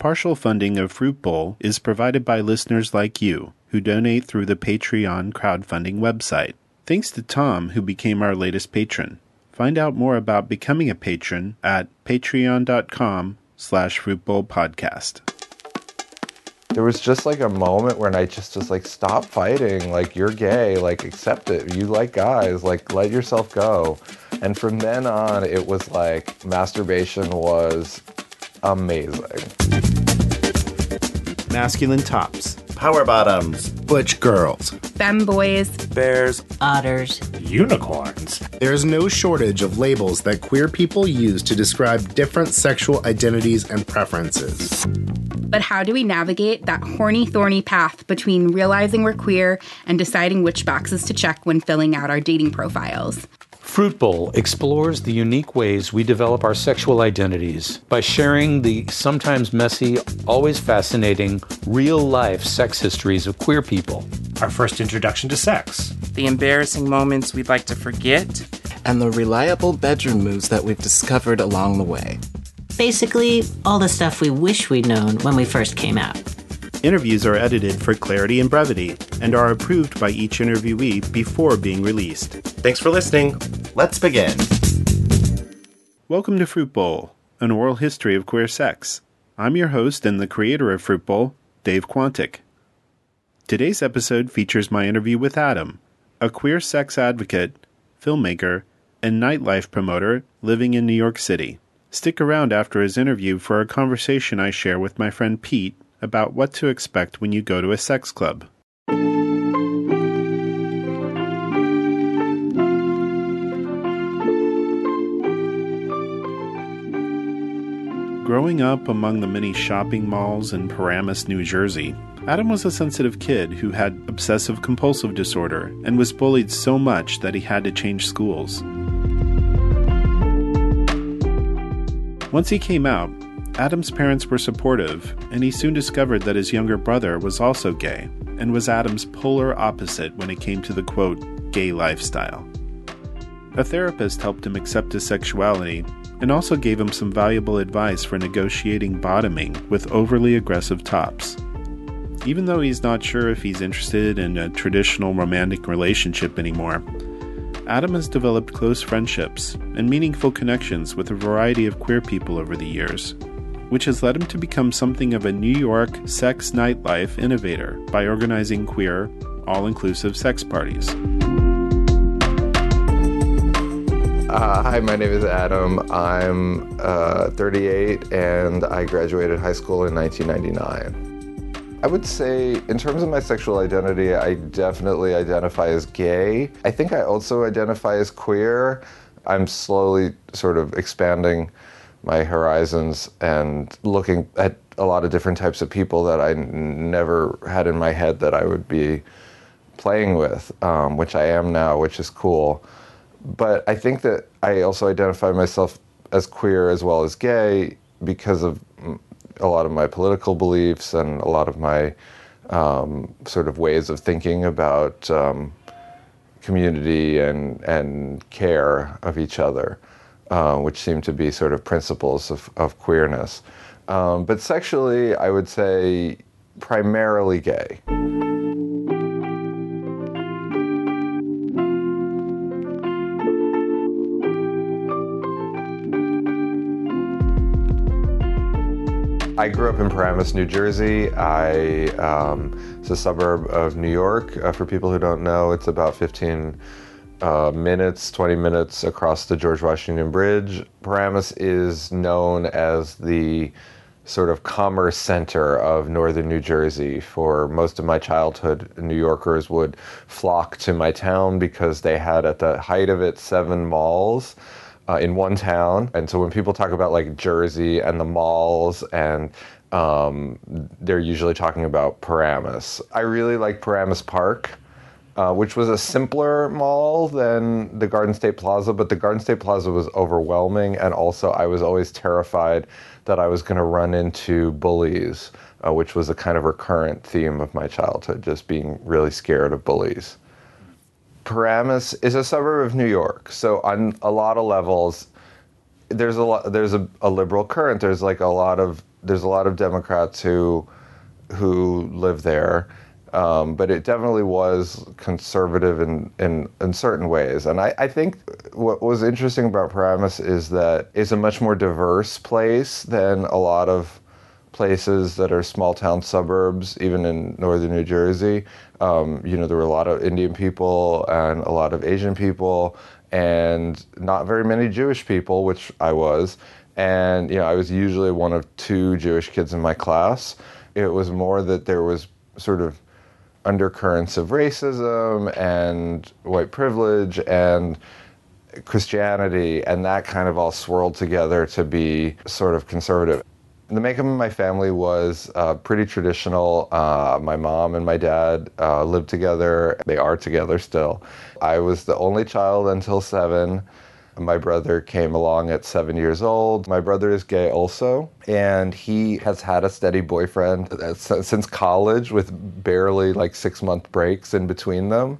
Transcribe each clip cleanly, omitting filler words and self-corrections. Partial funding of Fruit Bowl is provided by listeners like you, who donate through the Patreon crowdfunding website. Thanks to Tom, who became our latest patron. Find out more about becoming a patron at patreon.com/Fruit Bowl Podcast. There was just like a moment when I just like, stop fighting. Like, you're gay. Like, accept it. You like guys. Like, let yourself go. And from then on, it was like masturbation was amazing. Masculine tops. Power bottoms. Butch girls. Femboys. Bears. Otters. Unicorns. There's no shortage of labels that queer people use to describe different sexual identities and preferences. But how do we navigate that horny, thorny path between realizing we're queer and deciding which boxes to check when filling out our dating profiles? Fruit Bowl explores the unique ways we develop our sexual identities by sharing the sometimes messy, always fascinating, real-life sex histories of queer people. Our first introduction to sex. The embarrassing moments we'd like to forget. And the reliable bedroom moves that we've discovered along the way. Basically, all the stuff we wish we'd known when we first came out. Interviews are edited for clarity and brevity and are approved by each interviewee before being released. Thanks for listening. Let's begin. Welcome to Fruit Bowl, an oral history of queer sex. I'm your host and the creator of Fruit Bowl, Dave Quantic. Today's episode features my interview with Adam, a queer sex advocate, filmmaker, and nightlife promoter living in New York City. Stick around after his interview for a conversation I share with my friend Pete about what to expect when you go to a sex club. Growing up among the many shopping malls in Paramus, New Jersey, Adam was a sensitive kid who had obsessive-compulsive disorder and was bullied so much that he had to change schools. Once he came out, Adam's parents were supportive, and he soon discovered that his younger brother was also gay and was Adam's polar opposite when it came to the, quote, gay lifestyle. A therapist helped him accept his sexuality and also gave him some valuable advice for negotiating bottoming with overly aggressive tops. Even though he's not sure if he's interested in a traditional romantic relationship anymore, Adam has developed close friendships and meaningful connections with a variety of queer people over the years, which has led him to become something of a New York sex nightlife innovator by organizing queer, all-inclusive sex parties. Hi, my name is Adam. I'm 38, and I graduated high school in 1999. I would say, in terms of my sexual identity, I definitely identify as gay. I think I also identify as queer. I'm slowly sort of expanding my horizons and looking at a lot of different types of people that I never had in my head that I would be playing with, which I am now, which is cool. But I think that I also identify myself as queer as well as gay because of a lot of my political beliefs and a lot of my sort of ways of thinking about community and care of each other, which seem to be sort of principles of queerness. But sexually, I would say primarily gay. I grew up in Paramus, New Jersey. It's a suburb of New York. For people who don't know, it's about 20 minutes across the George Washington Bridge. Paramus is known as the sort of commerce center of northern New Jersey. For most of my childhood, New Yorkers would flock to my town because they had, at the height of it, 7 malls. In one town. And so when people talk about like Jersey and the malls, and they're usually talking about Paramus. I really like Paramus Park, which was a simpler mall than the Garden State Plaza, but the Garden State Plaza was overwhelming, and also I was always terrified that I was going to run into bullies, which was a kind of recurrent theme of my childhood, just being really scared of bullies. Paramus is a suburb of New York, so on a lot of levels, there's a liberal current. There's like a lot of there's a lot of Democrats who live there, but it definitely was conservative in certain ways. And I think what was interesting about Paramus is that it's a much more diverse place than a lot of places that are small town suburbs, even in northern New Jersey. You know, there were a lot of Indian people and a lot of Asian people and not very many Jewish people, which I was. And, you know, I was usually one of two Jewish kids in my class. It was more that there was sort of undercurrents of racism and white privilege and Christianity, and that kind of all swirled together to be sort of conservative. The makeup of my family was pretty traditional. My mom and my dad lived together. They are together still. I was the only child until 7. My brother came along at 7 years old. My brother is gay also, and he has had a steady boyfriend since college with barely like 6-month breaks in between them.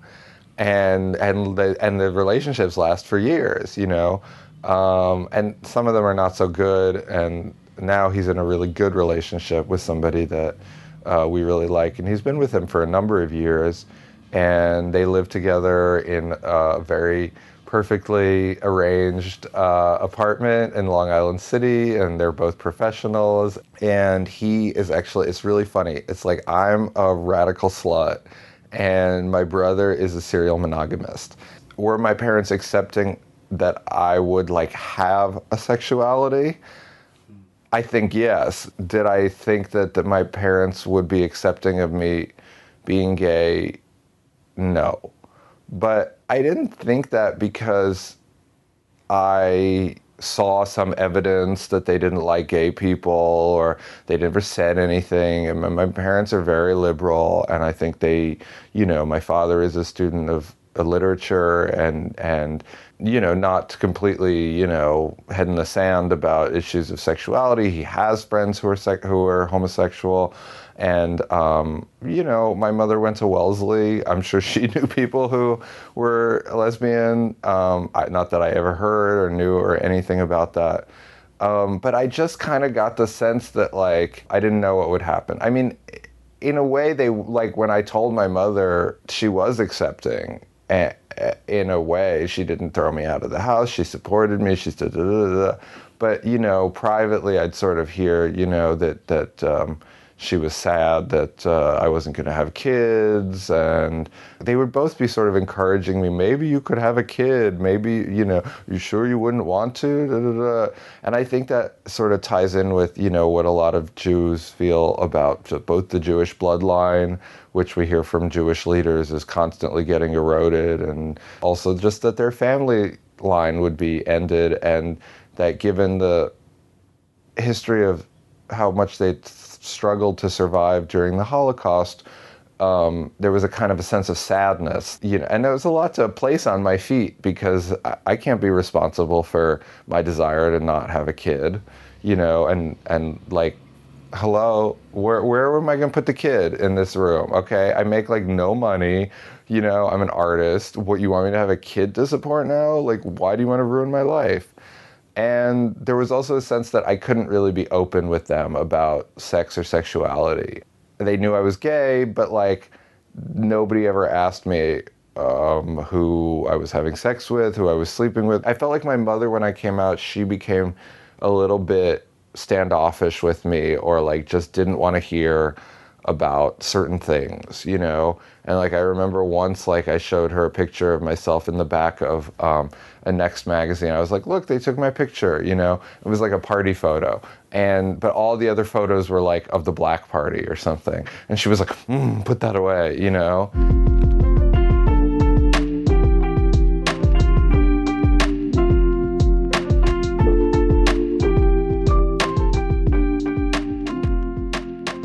And the relationships last for years, you know. And some of them are not so good, and now he's in a really good relationship with somebody that we really like, and he's been with him for a number of years, and they live together in a very perfectly arranged apartment in Long Island City, and they're both professionals. And he is actually, it's really funny, it's like I'm a radical slut and my brother is a serial monogamist. Were my parents accepting that I would like have a sexuality? I think yes. Did I think that my parents would be accepting of me being gay? No. But I didn't think that because I saw some evidence that they didn't like gay people, or they never said anything. And my parents are very liberal, and I think they, you know, my father is a student of literature and you know, not completely, you know, head in the sand about issues of sexuality. He has friends who are homosexual, and you know, my mother went to Wellesley. I'm sure she knew people who were lesbian. Not that I ever heard or knew or anything about that. But I just kind of got the sense that like I didn't know what would happen. I mean, in a way, they like when I told my mother, she was accepting. And in a way, she didn't throw me out of the house. She supported me. She said, da, da, da, da. But, you know, privately, I'd sort of hear, you know, that she was sad that I wasn't going to have kids. And they would both be sort of encouraging me, maybe you could have a kid. Maybe, you know, you sure you wouldn't want to? Da, da, da. And I think that sort of ties in with, you know, what a lot of Jews feel about both the Jewish bloodline, which we hear from Jewish leaders is constantly getting eroded, and also just that their family line would be ended, and that given the history of how much they struggled to survive during the Holocaust, there was a kind of a sense of sadness, you know, and there was a lot to place on my feet because I can't be responsible for my desire to not have a kid, you know, and like, hello, where am I going to put the kid in this room? Okay, I make like no money, you know, I'm an artist. What, you want me to have a kid to support now? Like, why do you want to ruin my life? And there was also a sense that I couldn't really be open with them about sex or sexuality. They knew I was gay, but like nobody ever asked me who I was having sex with, who I was sleeping with. I felt like my mother, when I came out, she became a little bit standoffish with me, or like just didn't want to hear about certain things, you know. And like I remember once, like I showed her a picture of myself in the back of a Next magazine. I was like, look, they took my picture, you know. It was like a party photo, but all the other photos were like of the black party or something, and she was like, put that away, you know.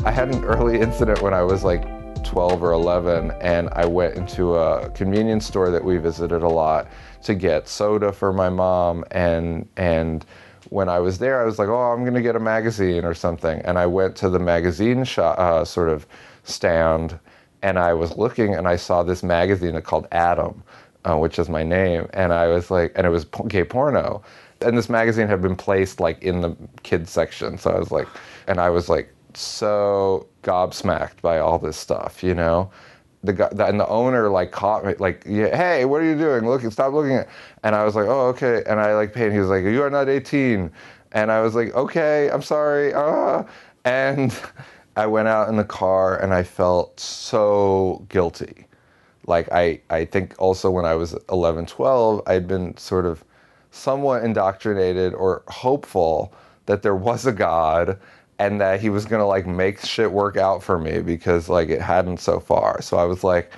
I had an early incident when I was like 12 or 11, and I went into a convenience store that we visited a lot to get soda for my mom, and when I was there, I was like, oh, I'm gonna get a magazine or something, and I went to the magazine shop, sort of stand, and I was looking, and I saw this magazine called Adam, which is my name, and I was like, and it was gay porno, and this magazine had been placed like in the kids section, so I was like, And I was like so gobsmacked by all this stuff, you know. The guy and the owner like caught me, like, hey, what are you doing? Look, stop looking at. And I was like, oh, okay. And I like paid. He was like, you are not 18. And I was like, okay, I'm sorry. And I went out in the car and I felt so guilty. Like I think also when I was 11, 12, I'd been sort of somewhat indoctrinated or hopeful that there was a God and that he was going to like make shit work out for me because like it hadn't so far. So I was like,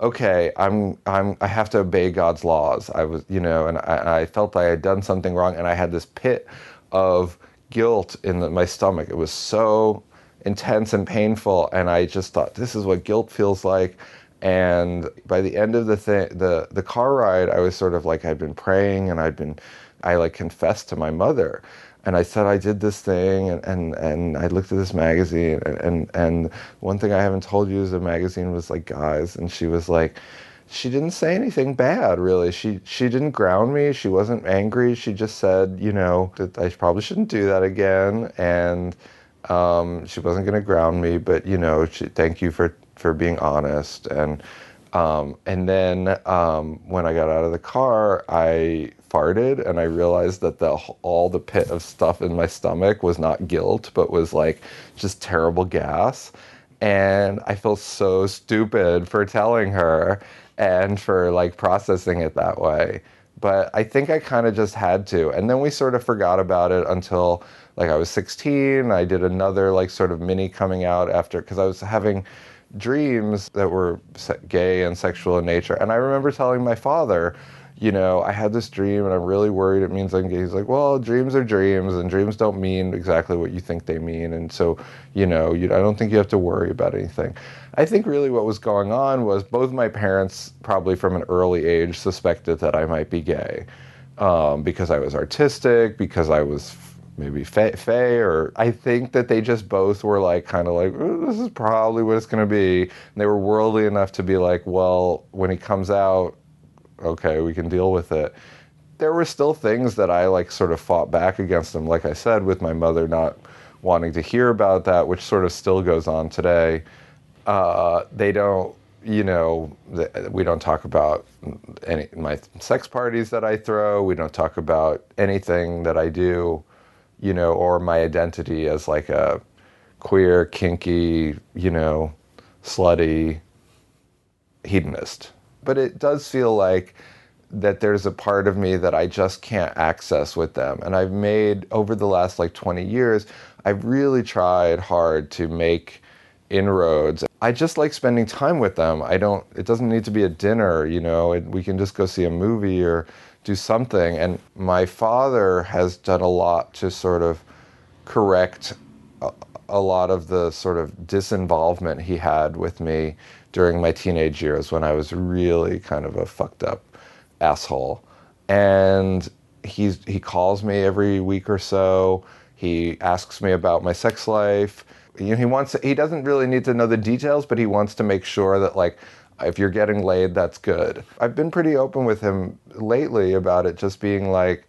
okay, I have to obey God's laws. I was, you know, and I felt I had done something wrong and I had this pit of guilt in my stomach. It was so intense and painful. And I just thought, this is what guilt feels like. And by the end of the car ride, I was sort of like, I'd been praying and I like confessed to my mother. And I said, I did this thing, and I looked at this magazine, and one thing I haven't told you is the magazine was like guys, and she was like, she didn't say anything bad, really. She didn't ground me, she wasn't angry, she just said, you know, that I probably shouldn't do that again, and she wasn't gonna ground me, but, you know, thank you for being honest, and then when I got out of the car, I farted, and I realized that all the pit of stuff in my stomach was not guilt, but was like just terrible gas. And I felt so stupid for telling her and for like processing it that way. But I think I kind of just had to. And then we sort of forgot about it until like I was 16. I did another like sort of mini coming out after, because I was having dreams that were gay and sexual in nature. And I remember telling my father, you know, I had this dream and I'm really worried it means I'm gay. He's like, well, dreams are dreams and dreams don't mean exactly what you think they mean. And so, you know, I don't think you have to worry about anything. I think really what was going on was both my parents probably from an early age suspected that I might be gay because I was artistic, because I was maybe fey, or I think that they just both were like kind of like, this is probably what it's going to be. And they were worldly enough to be like, well, when he comes out, okay, we can deal with it. There were still things that I like sort of fought back against them, like I said, with my mother not wanting to hear about that, which sort of still goes on today. They don't, you know, we don't talk about any my sex parties that I throw. We don't talk about anything that I do, you know, or my identity as like a queer, kinky, you know, slutty hedonist. But it does feel like that there's a part of me that I just can't access with them. And I've made, over the last like 20 years, I've really tried hard to make inroads. I just like spending time with them. It doesn't need to be a dinner, you know, and we can just go see a movie or do something. And my father has done a lot to sort of correct a lot of the sort of disinvolvement he had with me during my teenage years when I was really kind of a fucked up asshole. And he calls me every week or so. He asks me about my sex life. You know, he doesn't really need to know the details, but he wants to make sure that like, if you're getting laid, that's good. I've been pretty open with him lately about it, just being like,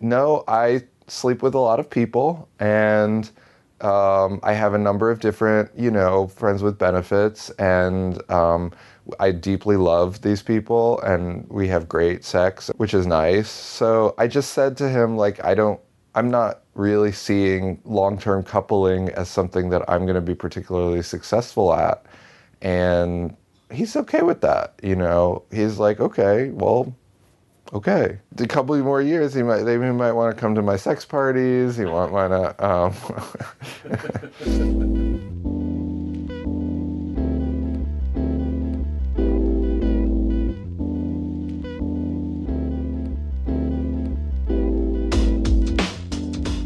no, I sleep with a lot of people, and I have a number of different, you know, friends with benefits, and I deeply love these people, and we have great sex, which is nice. So I just said to him, like, I'm not really seeing long-term coupling as something that I'm going to be particularly successful at. And he's okay with that, you know. He's like, okay, well, okay. A couple more years, they might want to come to my sex parties. He might want to.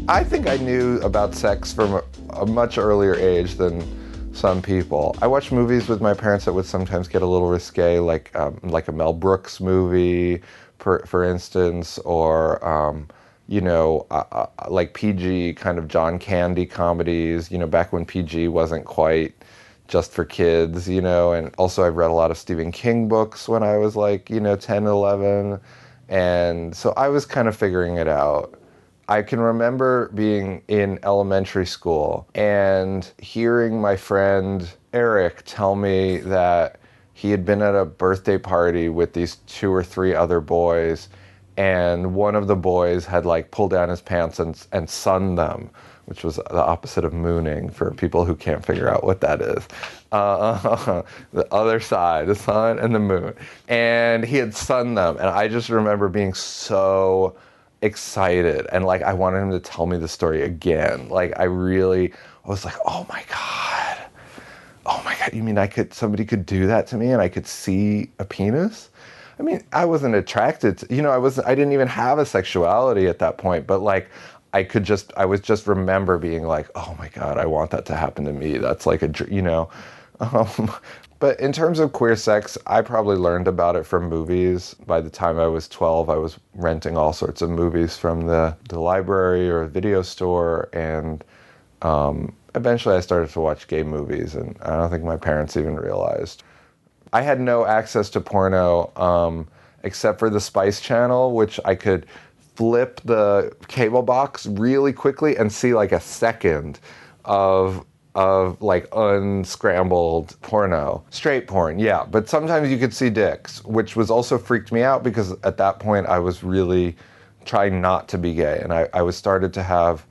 I think I knew about sex from a much earlier age than some people. I watched movies with my parents that would sometimes get a little risque, like a Mel Brooks movie, for instance, or, you know, like PG kind of John Candy comedies, you know, back when PG wasn't quite just for kids, you know. And also I've read a lot of Stephen King books when I was like, you know, 10, 11. And so I was kind of figuring it out. I can remember being in elementary school and hearing my friend Eric tell me that he had been at a birthday party with these 2 or 3 other boys, and one of the boys had like pulled down his pants and sunned them, which was the opposite of mooning for people who can't figure out what that is. The other side, the sun and the moon. And he had sunned them. And I just remember being so excited. And like, I wanted him to tell me the story again. Like, I was like, oh my God, you mean somebody could do that to me and I could see a penis? I mean, I wasn't attracted to, I didn't even have a sexuality at that point, but like, I remember being like, oh my God, I want that to happen to me. That's like a, but in terms of queer sex, I probably learned about it from movies. By the time I was 12, I was renting all sorts of movies from the library or video store. And eventually I started to watch gay movies, and I don't think my parents even realized. I had no access to porno except for the Spice Channel, which I could flip the cable box really quickly and see like a second of like unscrambled porno. Straight porn, yeah. But sometimes you could see dicks, which was also freaked me out because at that point I was really trying not to be gay. And I have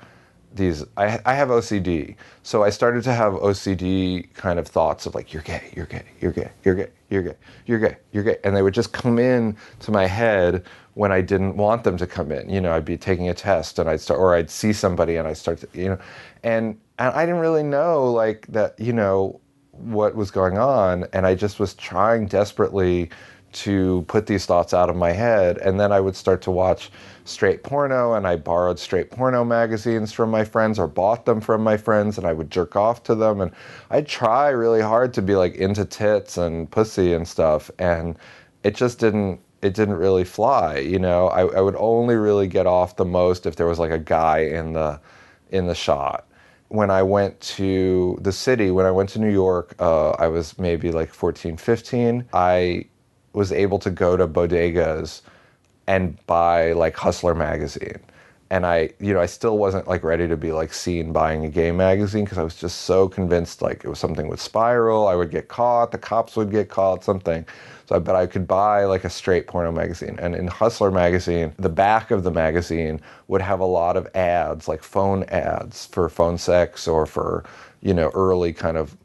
OCD. So I started to have OCD kind of thoughts of like, you're gay, you're gay, you're gay, you're gay, you're gay, you're gay, you're gay. And they would just come in to my head when I didn't want them to come in. I'd be taking a test and I'd see somebody and I'd start to, and I didn't really know like that, what was going on. And I just was trying desperately to put these thoughts out of my head. And then I would start to watch straight porno, and I borrowed straight porno magazines from my friends or bought them from my friends, and I would jerk off to them. And I'd try really hard to be like into tits and pussy and stuff. And it just didn't really fly. I would only really get off the most if there was like a guy in the shot. When I went to the city, when I went to New York, I was maybe like 14, 15. I was able to go to bodegas and buy like Hustler magazine. And I still wasn't like ready to be like seen buying a gay magazine because I was just so convinced like it was something with Spiral, I would get caught, the cops would get caught, something. So but I could buy like a straight porno magazine. And in Hustler magazine, the back of the magazine would have a lot of ads, like phone ads for phone sex or for, early kind of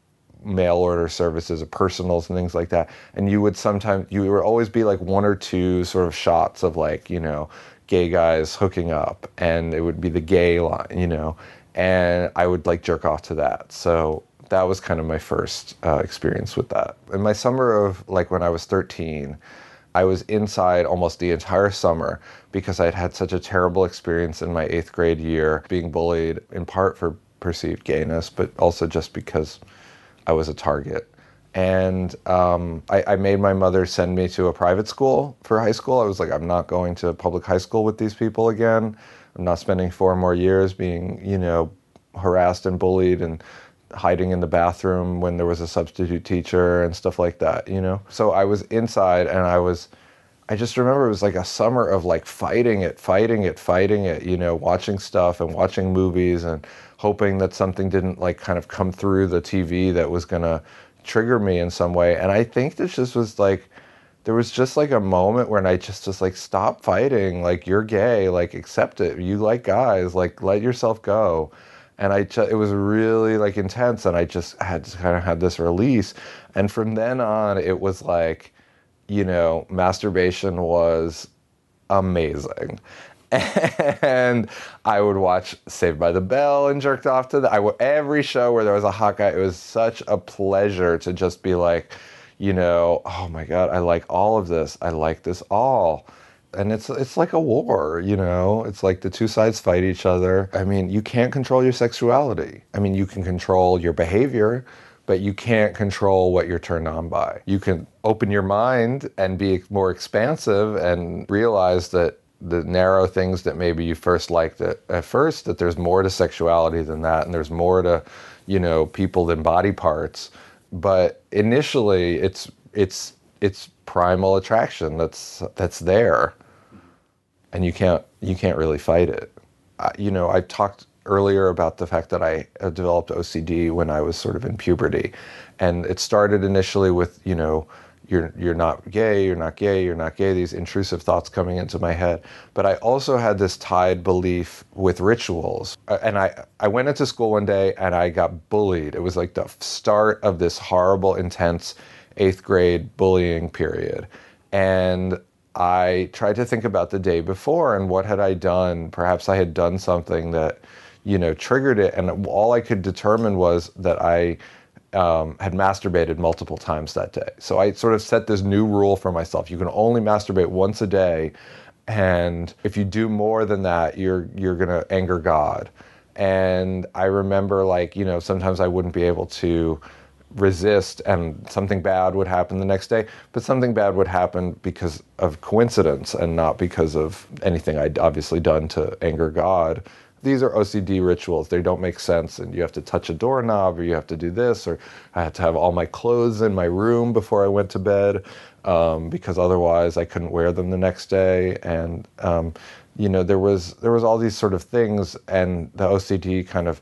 mail order services or personals and things like that. And you would always be like 1 or 2 sort of shots of like, gay guys hooking up, and it would be the gay line, and I would like jerk off to that. So that was kind of my first experience with that. In my summer of like when I was 13, I was inside almost the entire summer because I'd had such a terrible experience in my 8th grade year, being bullied in part for perceived gayness, but also just because I was a target. And I made my mother send me to a private school for high school. I was like, I'm not going to public high school with these people again. I'm not spending 4 more years being, harassed and bullied and hiding in the bathroom when there was a substitute teacher and stuff like that, So I was inside, and I just remember it was like a summer of like fighting it, watching stuff and watching movies and hoping that something didn't like kind of come through the TV that was gonna trigger me in some way. And I think this just was like, there was just like a moment when I just like, stop fighting, like you're gay, like accept it, you like guys, like let yourself go. And it was really like intense, and I just had to kind of have this release. And from then on, it was like, masturbation was amazing. And I would watch Saved by the Bell and jerked off to that. Every show where there was a hot guy, it was such a pleasure to just be like, oh my God, I like all of this. I like this all. And it's like a war, It's like the two sides fight each other. I mean, you can't control your sexuality. I mean, you can control your behavior, but you can't control what you're turned on by. You can open your mind and be more expansive and realize that the narrow things that maybe you first liked at first, that there's more to sexuality than that, and there's more to, people than body parts. But initially, it's primal attraction that's there, and you can't really fight it. you know, I talked earlier about the fact that I developed OCD when I was sort of in puberty, and it started initially with, you know, you're not gay, you're not gay, you're not gay, these intrusive thoughts coming into my head. But I also had this tied belief with rituals. And I went into school one day and I got bullied. It was like the start of this horrible, intense 8th grade bullying period. And I tried to think about the day before and what had I done? Perhaps I had done something that, you know, triggered it. And all I could determine was that I had masturbated multiple times that day. So I sort of set this new rule for myself. You can only masturbate once a day. And if you do more than that, you're going to anger God. And I remember, like, you know, sometimes I wouldn't be able to resist and something bad would happen the next day, but something bad would happen because of coincidence and not because of anything I'd obviously done to anger God. These are OCD rituals. They don't make sense, and you have to touch a doorknob, or you have to do this, or I had to have all my clothes in my room before I went to bed because otherwise I couldn't wear them the next day. And you know, there was all these sort of things, and the OCD kind of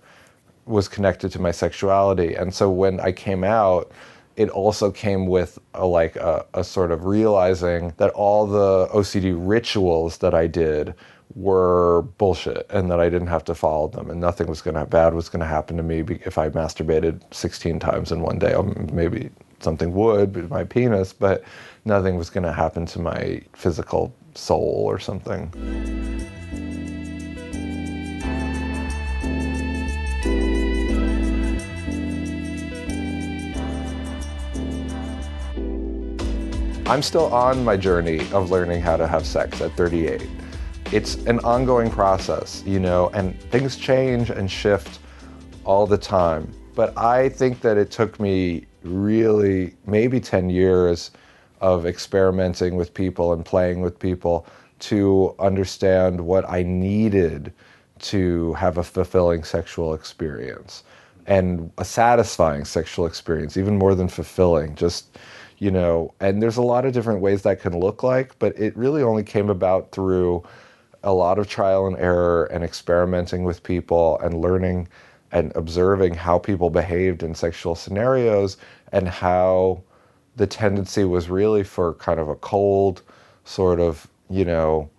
was connected to my sexuality. And so when I came out, it also came with a sort of realizing that all the OCD rituals that I did were bullshit, and that I didn't have to follow them, and nothing was bad was going to happen to me if I masturbated 16 times in one day. Maybe something would with my penis, but nothing was going to happen to my physical soul or something. I'm still on my journey of learning how to have sex at 38. It's an ongoing process, you know, and things change and shift all the time. But I think that it took me really maybe 10 years of experimenting with people and playing with people to understand what I needed to have a fulfilling sexual experience and a satisfying sexual experience, even more than fulfilling, just, you know. And there's a lot of different ways that can look like, but it really only came about through a lot of trial and error and experimenting with people and learning and observing how people behaved in sexual scenarios and how the tendency was really for kind of a cold sort of, you know,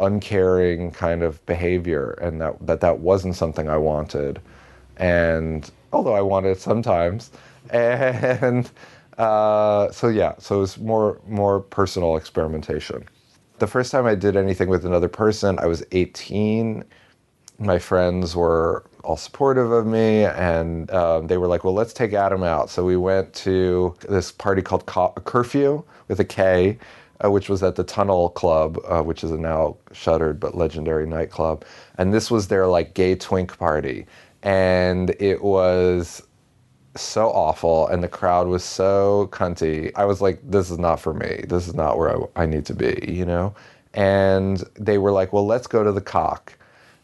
uncaring kind of behavior, and that wasn't something I wanted. And although I wanted it sometimes, and so it was more personal experimentation. The first time I did anything with another person, I was 18. My friends were all supportive of me, and they were like, well, let's take Adam out. So we went to this party called Curfew, with a K, which was at the Tunnel Club, which is a now shuttered but legendary nightclub. And this was their, like, gay twink party. And it was so awful, and the crowd was so cunty. I was like, this is not for me. This is not where I need to be, you know? And they were like, well, let's go to the Cock.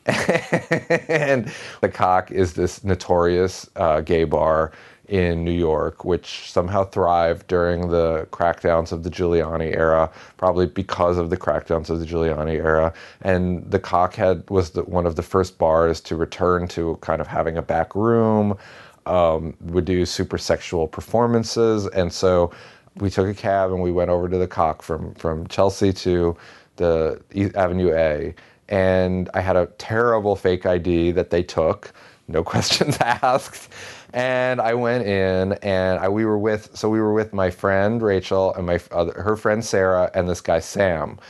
And the Cock is this notorious gay bar in New York, which somehow thrived during the crackdowns of the Giuliani era, probably because of the crackdowns of the Giuliani era. And the Cock was one of the first bars to return to kind of having a back room, would do super sexual performances. And so we took a cab and we went over to the Cock from Chelsea to the East Avenue A. And I had a terrible fake ID that they took, no questions asked. And I went in, and we were with my friend Rachel and my her friend Sarah and this guy Sam.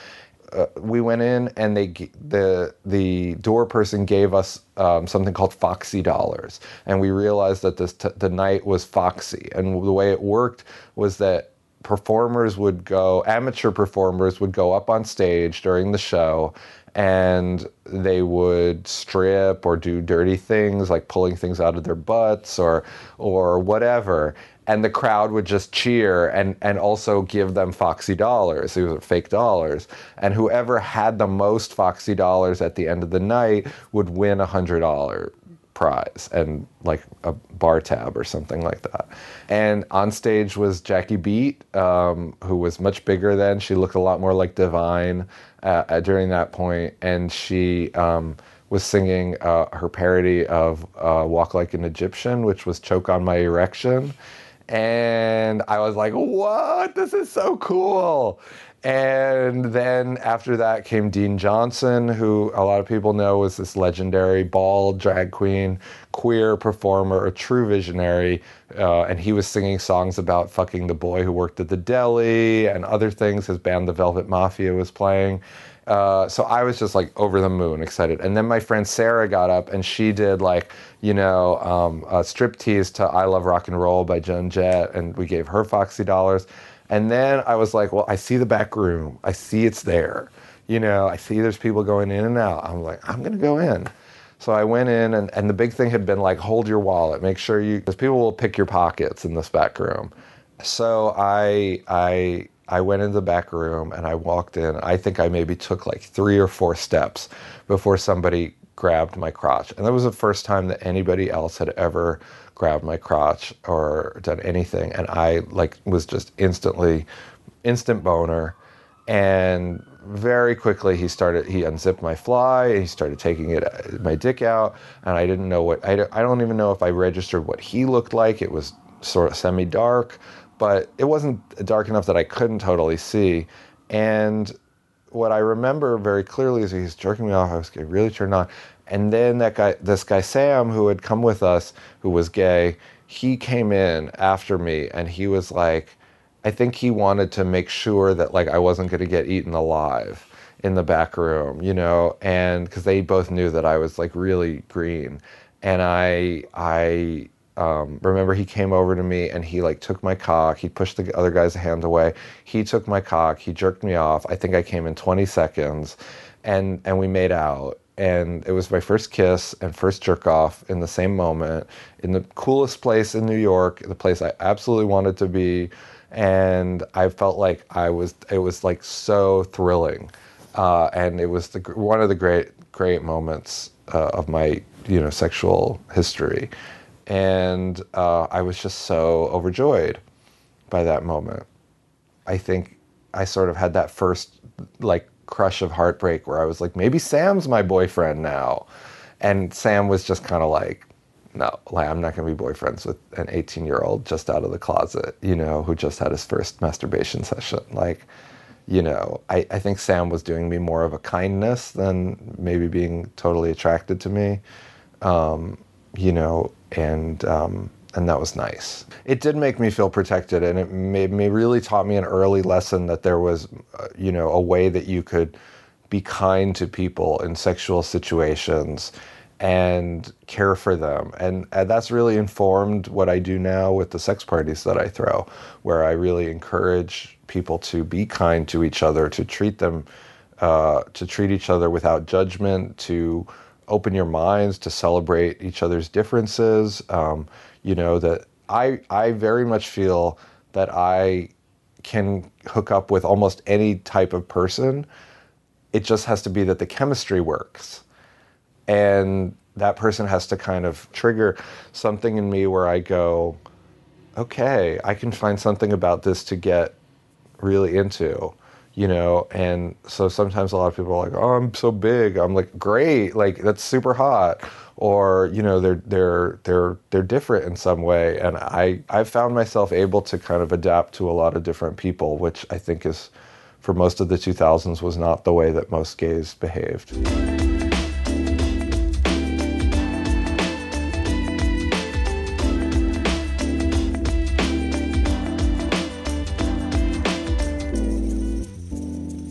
We went in, and the door person gave us something called Foxy dollars, and we realized that the night was Foxy. And the way it worked was that amateur performers would go up on stage during the show, and they would strip or do dirty things, like pulling things out of their butts or whatever. And the crowd would just cheer and also give them Foxy dollars. These were fake dollars. And whoever had the most Foxy dollars at the end of the night would win $100 prize and like a bar tab or something like that. And on stage was Jackie Beat, who was much bigger then. She looked a lot more like Divine during that point. And she was singing her parody of Walk Like an Egyptian, which was Choke on My Erection. And I was like, what? This is so cool. And then after that came Dean Johnson, who a lot of people know was this legendary bald drag queen, queer performer, a true visionary. And he was singing songs about fucking the boy who worked at the deli and other things. His band, the Velvet Mafia, was playing. So I was just like over the moon excited. And then my friend Sarah got up and she did like, you know, a striptease to I Love Rock and Roll by Joan Jett. And we gave her $Foxy. And then I was like, well, I see the back room. I see it's there. You know, I see there's people going in and out. I'm like, I'm going to go in. So I went in, and the big thing had been like, hold your wallet. Make sure you, because people will pick your pockets in this back room. So I went into the back room and I walked in. I think I maybe took like 3 or 4 steps before somebody grabbed my crotch. And that was the first time that anybody else had ever grabbed my crotch or done anything. And I like was just instant boner. And very quickly he unzipped my fly and he started taking my dick out. And I didn't know I don't even know if I registered what he looked like. It was sort of semi-dark, but it wasn't dark enough that I couldn't totally see. And what I remember very clearly is he's jerking me off. I was getting really turned on. And then this guy Sam, who had come with us, who was gay, he came in after me, and he was like, I think he wanted to make sure that like I wasn't going to get eaten alive in the back room, you know, and because they both knew that I was like really green. And I remember he came over to me and he like took my cock. He pushed the other guy's hand away. He took my cock. He jerked me off. I think I came in 20 seconds and we made out. And it was my first kiss and first jerk off in the same moment in the coolest place in New York, the place I absolutely wanted to be. And I felt like it was like so thrilling. And it was one of the great moments of my, you know, sexual history. And I was just so overjoyed by that moment. I think I sort of had that first like crush of heartbreak where I was like, maybe Sam's my boyfriend now. And Sam was just kind of like, no, like I'm not going to be boyfriends with an 18-year-old just out of the closet, you know, who just had his first masturbation session. Like, you know, I think Sam was doing me more of a kindness than maybe being totally attracted to me. You know, and that was nice. It did make me feel protected, and it made me really taught me an early lesson that there was, you know, a way that you could be kind to people in sexual situations and care for them. And that's really informed what I do now with the sex parties that I throw, where I really encourage people to be kind to each other, to treat each other without judgment, to open your minds, to celebrate each other's differences. You know, that I very much feel that I can hook up with almost any type of person. It just has to be that the chemistry works. And that person has to kind of trigger something in me where I go, okay, I can find something about this to get really into. You know, and so sometimes a lot of people are like, oh, I'm so big. I'm like, great, like that's super hot. Or, you know, they're different in some way. And I found myself able to kind of adapt to a lot of different people, which I think is, for most of the 2000s, was not the way that most gays behaved.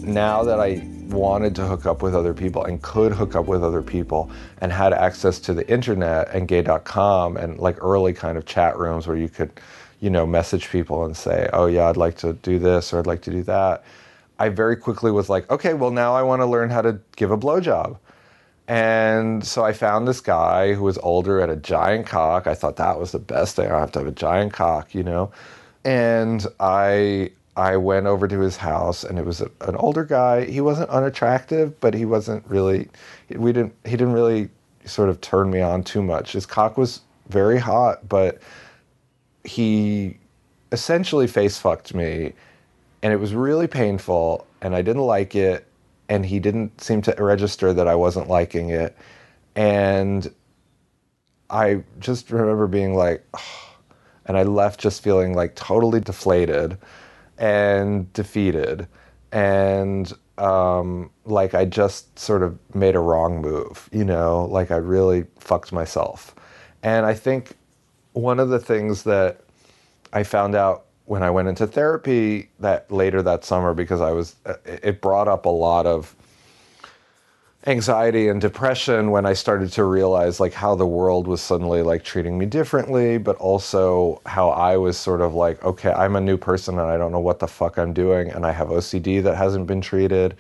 Now that I wanted to hook up with other people and could hook up with other people and had access to the internet and gay.com and like early kind of chat rooms where you could, you know, message people and say, oh yeah, I'd like to do this or I'd like to do that. I very quickly was like, okay, well now I want to learn how to give a blowjob. And so I found this guy who was older, had a giant cock. I thought that was the best thing. I have to have a giant cock, you know? And I went over to his house, and it was an older guy. He wasn't unattractive, but he wasn't really, he didn't really sort of turn me on too much. His cock was very hot, but he essentially face fucked me, and it was really painful, and I didn't like it, and he didn't seem to register that I wasn't liking it. And I just remember being like, oh, and I left just feeling like totally deflated and defeated. And like I just sort of made a wrong move, you know, like I really fucked myself. And I think one of the things that I found out when I went into therapy that later that summer, because I was, it brought up a lot of anxiety and depression when I started to realize like how the world was suddenly like treating me differently, but also how I was sort of like, okay, I'm a new person and I don't know what the fuck I'm doing, and I have OCD that hasn't been treated,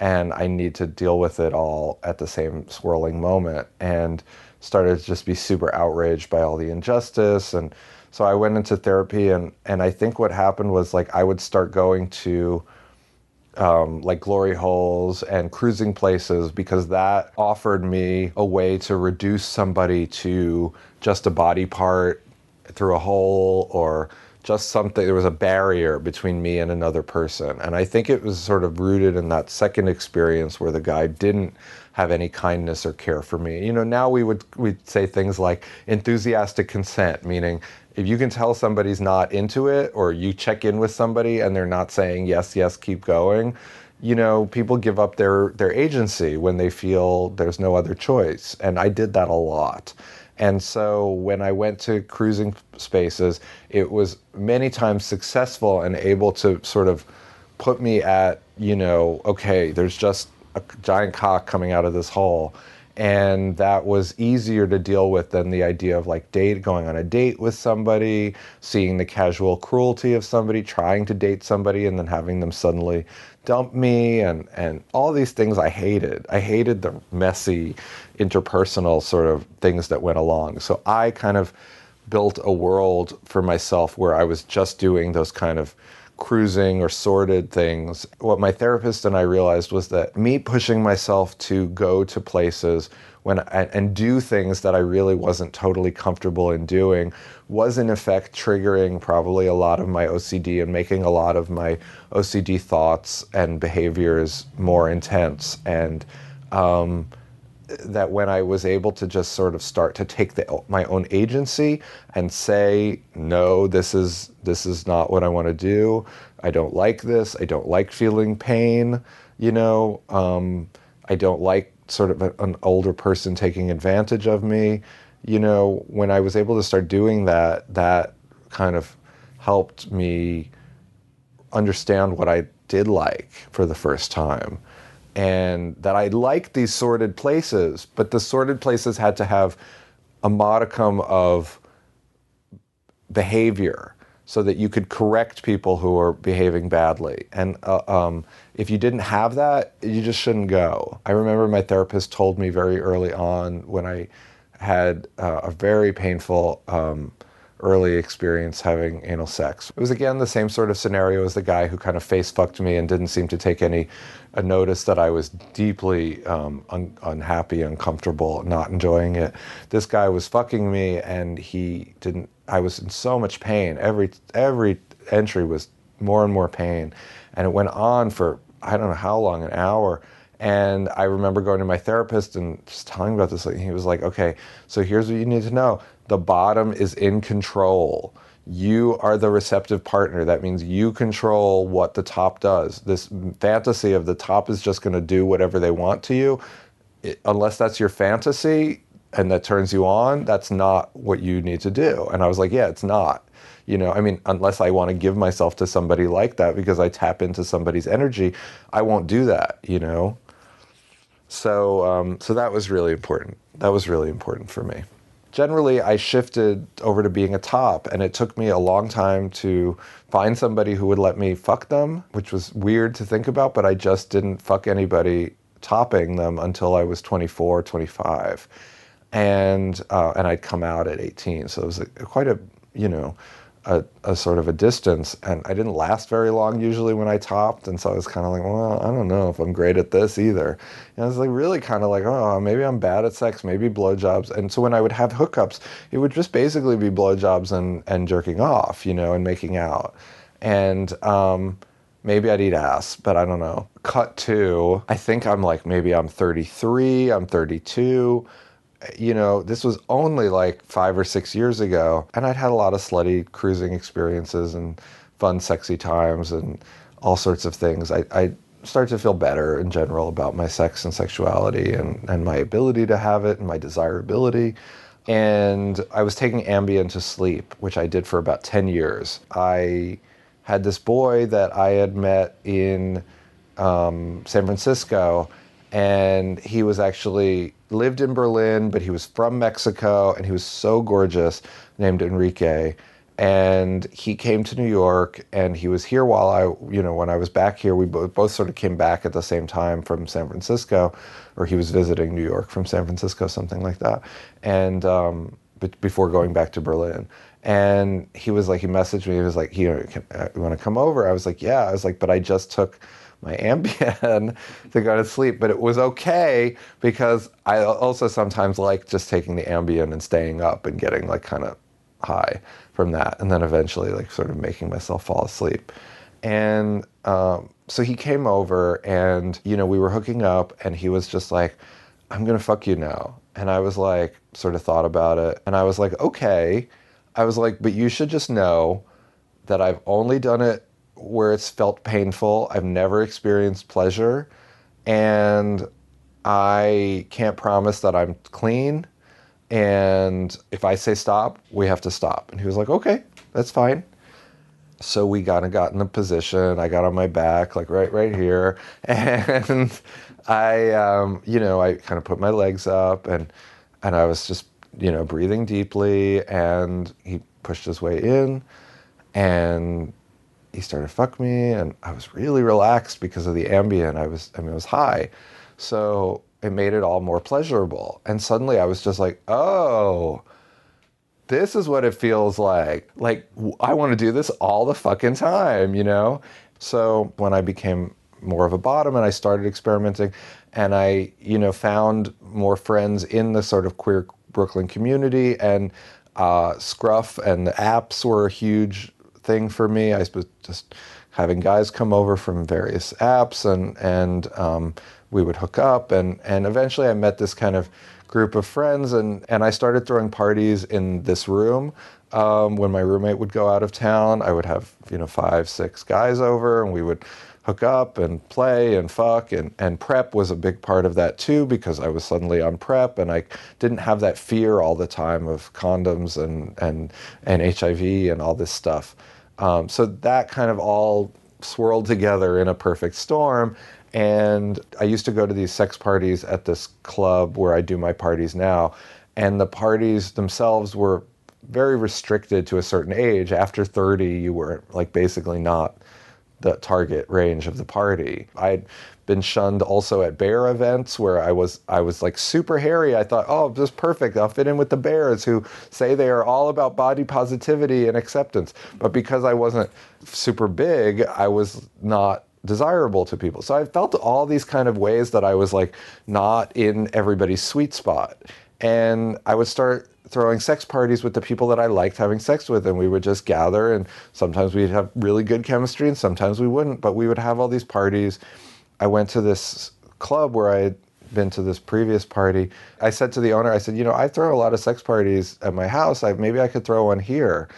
and I need to deal with it all at the same swirling moment, and started to just be super outraged by all the injustice. And so I went into therapy, and I think what happened was like I would start going to like glory holes and cruising places, because that offered me a way to reduce somebody to just a body part through a hole, or just something. There was a barrier between me and another person. And I think it was sort of rooted in that second experience where the guy didn't have any kindness or care for me. You know, now we'd say things like enthusiastic consent, meaning if you can tell somebody's not into it, or you check in with somebody and they're not saying, yes, yes, keep going, you know, people give up their agency when they feel there's no other choice. And I did that a lot. And so when I went to cruising spaces, it was many times successful and able to sort of put me at, you know, okay, there's just a giant cock coming out of this hole. And that was easier to deal with than the idea of like going on a date with somebody, seeing the casual cruelty of somebody, trying to date somebody and then having them suddenly dump me, and all these things I hated. I hated the messy interpersonal sort of things that went along. So I kind of built a world for myself where I was just doing those kind of cruising or sordid things. What my therapist and I realized was that me pushing myself to go to places and do things that I really wasn't totally comfortable in doing was in effect triggering probably a lot of my OCD and making a lot of my OCD thoughts and behaviors more intense. And that when I was able to just sort of start to take my own agency and say, no, this is not what I want to do. I don't like this. I don't like feeling pain. You know, I don't like sort of an older person taking advantage of me. You know, when I was able to start doing that, that kind of helped me understand what I did like for the first time. And that I liked these sordid places, but the sordid places had to have a modicum of behavior so that you could correct people who are behaving badly. And if you didn't have that, you just shouldn't go. I remember my therapist told me very early on when I had a very painful early experience having anal sex. It was again the same sort of scenario as the guy who kind of face fucked me and didn't seem to take any notice that I was deeply unhappy, uncomfortable, not enjoying it. This guy was fucking me and he didn't, I was in so much pain. Every entry was more and more pain. And it went on for, I don't know how long, an hour. And I remember going to my therapist and just telling him about this. He was like, okay, so here's what you need to know. The bottom is in control. You are the receptive partner. That means you control what the top does. This fantasy of the top is just going to do whatever they want to you, unless that's your fantasy and that turns you on, that's not what you need to do. And I was like, yeah, it's not. You know, I mean, unless I want to give myself to somebody like that because I tap into somebody's energy, I won't do that, you know? So that was really important. That was really important for me. Generally, I shifted over to being a top, and it took me a long time to find somebody who would let me fuck them, which was weird to think about, but I just didn't fuck anybody topping them until I was 24, 25. And I'd come out at 18, so it was quite a sort of a distance, and I didn't last very long usually when I topped, and so I was kind of like, well, I don't know if I'm great at this either. And I was like really kind of like, oh, maybe I'm bad at sex, maybe blowjobs. And so when I would have hookups, it would just basically be blowjobs and jerking off, you know, and making out. And maybe I'd eat ass, but I don't know. Cut to, I think I'm like, maybe I'm 33, I'm 32. you know, this was only like 5 or 6 years ago, and I'd had a lot of slutty cruising experiences and fun, sexy times and all sorts of things. I started to feel better in general about my sex and sexuality and my ability to have it and my desirability. And I was taking Ambien to sleep, which I did for about 10 years. I had this boy that I had met in San Francisco, and he was actually lived in Berlin, but he was from Mexico, and he was so gorgeous, named Enrique. And he came to New York, and he was here while when I was back here, we both sort of came back at the same time from San Francisco, or he was visiting New York from San Francisco, something like that. And before going back to Berlin. And he was like, he messaged me, he was like, you want to come over? I was like, yeah. I was like, but I just took my Ambien to go to sleep, but it was okay because I also sometimes like just taking the Ambien and staying up and getting like kind of high from that, and then eventually like sort of making myself fall asleep. And so he came over, and you know, we were hooking up, and he was just like, I'm gonna fuck you now. And I was like, sort of thought about it, and I was like, okay. I was like, but you should just know that I've only done it where it's felt painful. I've never experienced pleasure, and I can't promise that I'm clean. And if I say stop, we have to stop. And he was like, okay, that's fine. So we got in a position. I got on my back, like right here. And I kind of put my legs up, and I was just, you know, breathing deeply. And he pushed his way in, and he started to fuck me. And I was really relaxed because of the Ambien. I was high. So it made it all more pleasurable. And suddenly I was just like, oh, this is what it feels like. Like, I want to do this all the fucking time, you know? So when I became more of a bottom and I started experimenting, and I, you know, found more friends in the sort of queer Brooklyn community, and Scruff and the apps were a huge thing for me. I was just having guys come over from various apps, and we would hook up, and eventually I met this kind of group of friends, and I started throwing parties in this room. When my roommate would go out of town, I would have, you know, 5, 6 guys over, and we would hook up and play and fuck, and prep was a big part of that too, because I was suddenly on prep, and I didn't have that fear all the time of condoms and HIV and all this stuff. So that kind of all swirled together in a perfect storm. And I used to go to these sex parties at this club where I do my parties now. And the parties themselves were very restricted to a certain age. After 30, you were like basically not the target range of the party. I'd been shunned also at bear events where I was like super hairy. I thought, oh, this is perfect. I'll fit in with the bears who say they are all about body positivity and acceptance. But because I wasn't super big, I was not desirable to people. So I felt all these kind of ways that I was like not in everybody's sweet spot. And I would start throwing sex parties with the people that I liked having sex with, and we would just gather, and sometimes we'd have really good chemistry and sometimes we wouldn't, but we would have all these parties. I went to this club where I had been to this previous party. I said to the owner, I said, you know, I throw a lot of sex parties at my house. Maybe I could throw one here.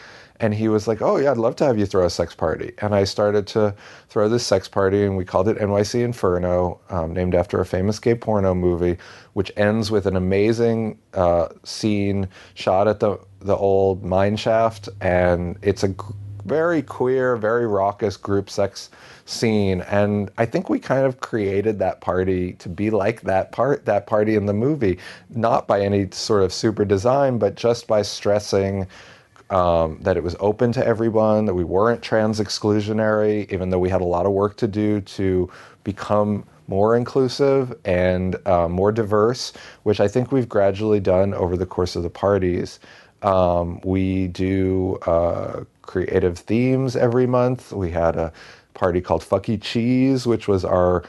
And he was like, oh yeah, I'd love to have you throw a sex party. And I started to throw this sex party, and we called it NYC Inferno, named after a famous gay porno movie, which ends with an amazing scene shot at the old mine shaft. And it's a very queer, very raucous group sex scene. And I think we kind of created that party to be like that party in the movie, not by any sort of super design, but just by stressing that it was open to everyone, that we weren't trans exclusionary, even though we had a lot of work to do to become more inclusive and more diverse, which I think we've gradually done over the course of the parties. We do creative themes every month. We had a party called Fuck E Cheese, which was our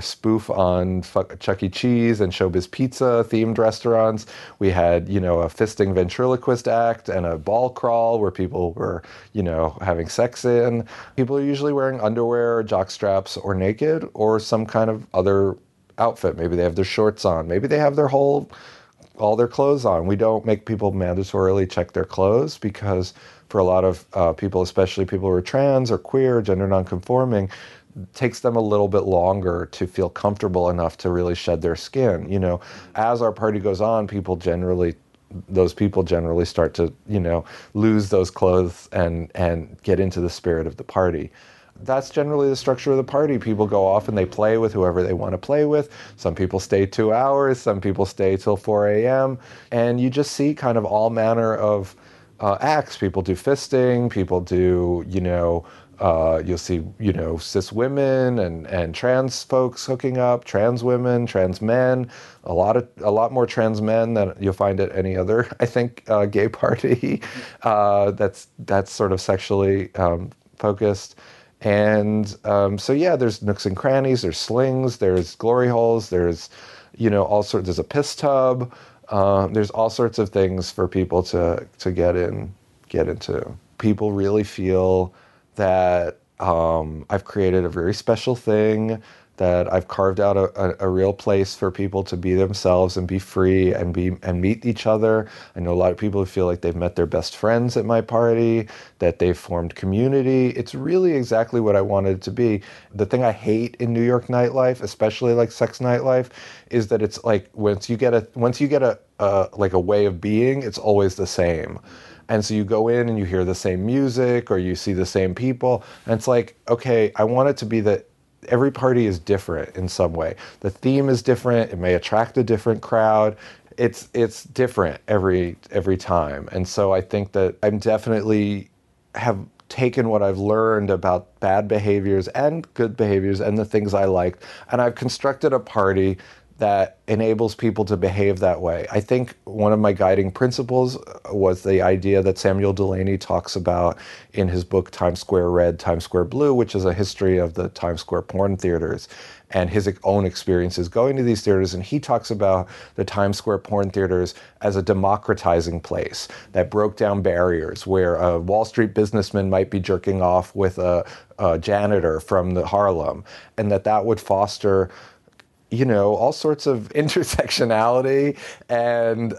spoof on Chuck E. Cheese and Showbiz Pizza themed restaurants. We had, you know, a fisting ventriloquist act and a ball crawl where people were, you know, having sex in. People are usually wearing underwear, jock straps, or naked, or some kind of other outfit. Maybe they have their shorts on. Maybe they have their whole, all their clothes on. We don't make people mandatorily check their clothes because for a lot of people, especially people who are trans or queer, gender nonconforming, it takes them a little bit longer to feel comfortable enough to really shed their skin. You know, as our party goes on, people generally, those people generally start to, you know, lose those clothes and get into the spirit of the party. That's generally the structure of the party. People go off and they play with whoever they want to play with. Some people stay 2 hours, some people stay till 4 a.m. And you just see kind of all manner of acts. People do fisting, people do, you know, you'll see, you know, cis women and trans folks hooking up, trans women, trans men, a lot more trans men than you'll find at any other, I think, gay party that's sort of sexually focused. And so, yeah, there's nooks and crannies, there's slings, there's glory holes, there's, you know, all sorts, there's a piss tub. There's all sorts of things for people to get into. People really feel that I've created a very special thing, that I've carved out a real place for people to be themselves and be free and meet each other. I know a lot of people who feel like they've met their best friends at my party, that they've formed community. It's really exactly what I wanted it to be. The thing I hate in New York nightlife, especially like sex nightlife, is that it's like once you get a like a way of being, it's always the same. And so you go in and you hear the same music or you see the same people. And it's like, okay, I want it to be that every party is different in some way. The theme is different. It may attract a different crowd. It's different every time. And so I think that I'm definitely have taken what I've learned about bad behaviors and good behaviors and the things I liked. And I've constructed a party that enables people to behave that way. I think one of my guiding principles was the idea that Samuel Delany talks about in his book Times Square Red, Times Square Blue, which is a history of the Times Square porn theaters and his own experiences going to these theaters. And he talks about the Times Square porn theaters as a democratizing place that broke down barriers where a Wall Street businessman might be jerking off with a janitor from the Harlem, and that would foster, you know, all sorts of intersectionality and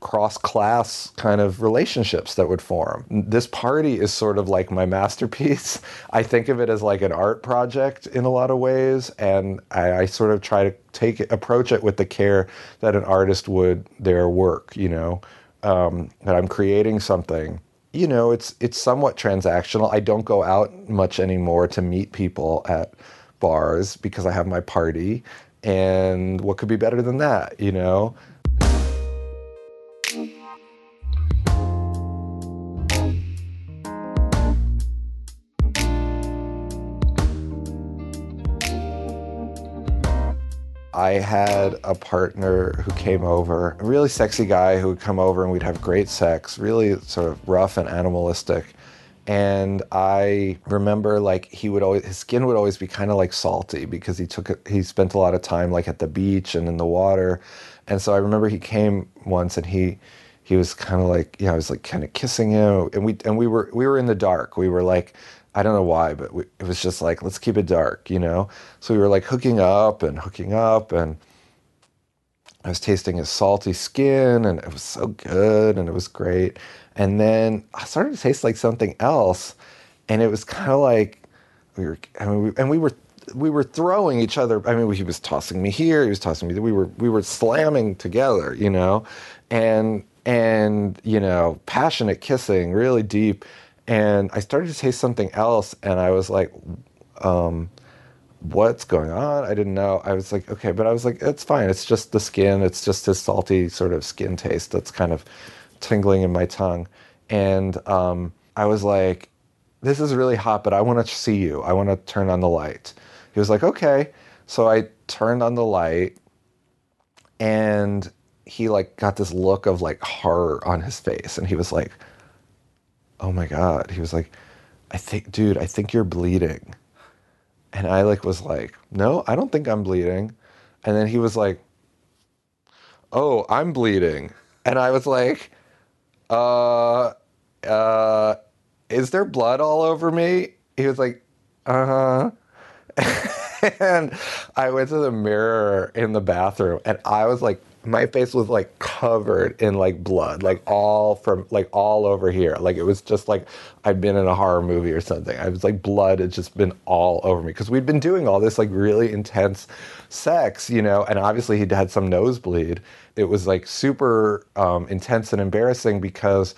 cross-class kind of relationships that would form. This party is sort of like my masterpiece. I think of it as like an art project in a lot of ways, and I sort of try to approach it with the care that an artist would their work, you know, that I'm creating something. You know, it's somewhat transactional. I don't go out much anymore to meet people at bars because I have my party, and what could be better than that, you know? I had a partner who came over, a really sexy guy who would come over and we'd have great sex, really sort of rough and animalistic. And I remember, like, his skin would always be kind of like salty because he spent a lot of time like at the beach and in the water. And so I remember he came once and he was kind of like, you know, I was like kind of kissing him, and we were in the dark. We were like, I don't know why, but it was just like, let's keep it dark, you know? So we were like hooking up, and I was tasting his salty skin, and it was so good, and it was great. And then I started to taste like something else, and it was kind of like we were throwing each other. I mean, he was tossing me here, he was tossing me there. We were slamming together, you know, and you know, passionate kissing, really deep. And I started to taste something else, and I was like, what's going on? I didn't know. I was like, okay, but I was like, it's fine. It's just the skin. It's just this salty sort of skin taste that's kind of tingling in my tongue. And I was like, this is really hot, but I want to see you. I want to turn on the light. He was like, okay. So I turned on the light, and he like got this look of like horror on his face. And he was like, oh my God. He was like, I think you're bleeding. And I like was like, no, I don't think I'm bleeding. And then he was like, oh, I'm bleeding. And I was like, is there blood all over me? He was like, uh-huh. And I went to the mirror in the bathroom, and I was like, my face was like covered in like blood, like all from like all over here. Like it was just like I'd been in a horror movie or something. I was like, blood had just been all over me because we'd been doing all this like really intense sex, you know, and obviously he'd had some nosebleed. It was like super intense and embarrassing because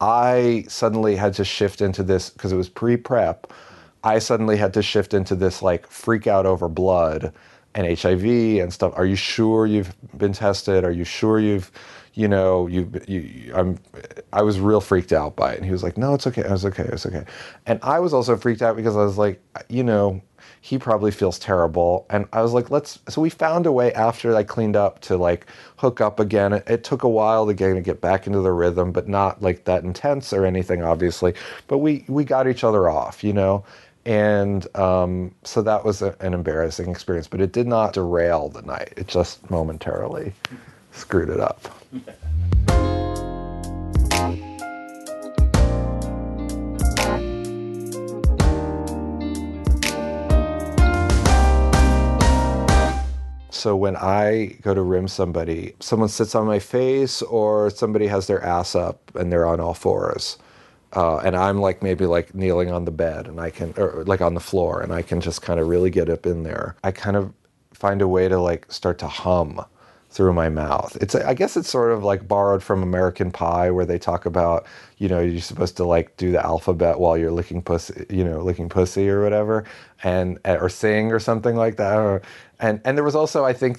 I suddenly had to shift into this because it was pre-prep. I suddenly had to shift into this like freak out over blood and HIV and stuff. Are you sure you've been tested? Are you sure you've, you know, I was real freaked out by it. And he was like, no, it's okay. I was okay. It's okay. And I was also freaked out because I was like, you know, he probably feels terrible. And I was like, so we found a way after I cleaned up to like hook up again. It took a while again to get back into the rhythm, but not like that intense or anything, obviously. But we got each other off, you know? And so that was an embarrassing experience, but it did not derail the night. It just momentarily screwed it up. So when I go to rim somebody, someone sits on my face or somebody has their ass up and they're on all fours. And I'm like maybe like kneeling on the bed and I can, or like on the floor, and I can just kind of really get up in there. I kind of find a way to like start to hum through my mouth. I guess it's sort of like borrowed from American Pie, where they talk about, you know, you're supposed to like do the alphabet while you're licking pussy, you know, licking pussy or whatever, and or sing or something like that. And there was also, I think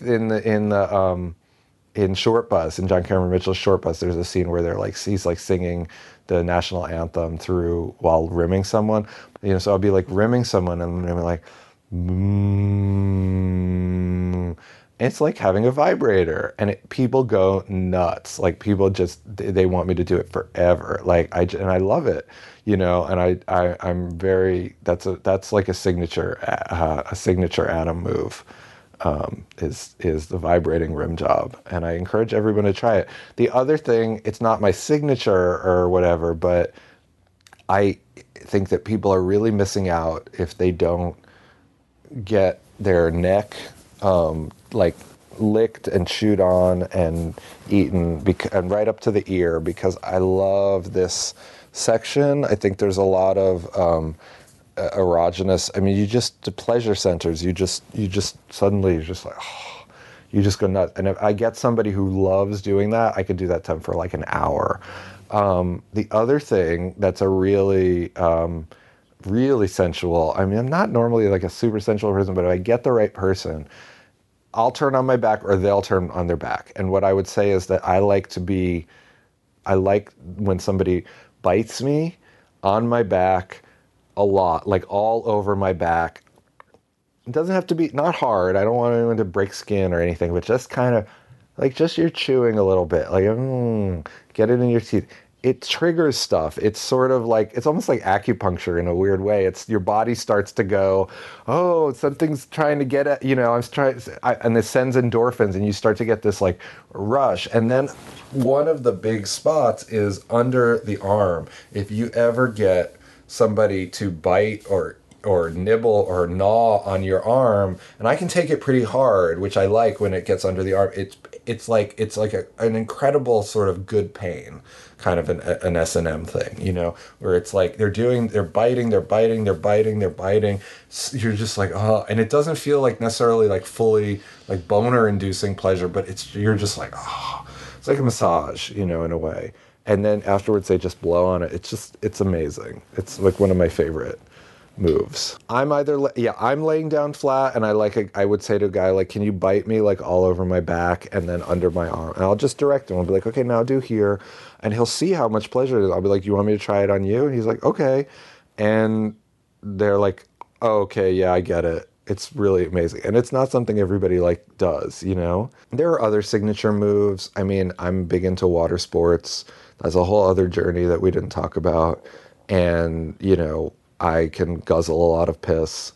in Short Bus, in John Cameron Mitchell's Short Bus, there's a scene where they're like, he's like singing the national anthem through while rimming someone, you know. So I'll be like rimming someone, and I'm like, and it's like having a vibrator, and people go nuts. Like people just, they want me to do it forever. Like and I love it, you know. And I'm very, that's like a signature Adam move. Is the vibrating rim job, and I encourage everyone to try it. The other thing, it's not my signature or whatever, but I think that people are really missing out if they don't get their neck like licked and chewed on and eaten, and right up to the ear, because I love this section. I think there's a lot of erogenous. I mean, the pleasure centers. You just suddenly you're just like, oh, you just go nuts. And if I get somebody who loves doing that, I could do that to them for like an hour. The other thing that's a really, really sensual. I mean, I'm not normally like a super sensual person, but if I get the right person, I'll turn on my back or they'll turn on their back. And what I would say is that I like when somebody bites me on my back. A lot, like all over my back. It doesn't have to be, not hard. I don't want anyone to break skin or anything, but just kind of like just you're chewing a little bit, like get it in your teeth. It triggers stuff. It's sort of like, it's almost like acupuncture in a weird way. It's your body starts to go, oh, something's trying to get at, you know, and it sends endorphins, and you start to get this like rush. And then one of the big spots is under the arm. If you ever get somebody to bite or nibble or gnaw on your arm, and I can take it pretty hard, which I like when it gets under the arm. It's like an incredible sort of good pain, kind of an S&M thing, you know, where it's like they're biting. You're just like, oh, and it doesn't feel like necessarily like fully like boner inducing pleasure, but you're just like, oh, it's like a massage, you know, in a way. And then afterwards they just blow on it. It's amazing. It's like one of my favorite moves. I'm laying down flat, and I would say to a guy, like, can you bite me like all over my back and then under my arm? And I'll just direct him. I'll be like, okay, now do here. And he'll see how much pleasure it is. I'll be like, you want me to try it on you? And he's like, okay. And they're like, oh, okay, yeah, I get it. It's really amazing. And it's not something everybody like does, you know? There are other signature moves. I mean, I'm big into water sports. That's a whole other journey that we didn't talk about. And, you know, I can guzzle a lot of piss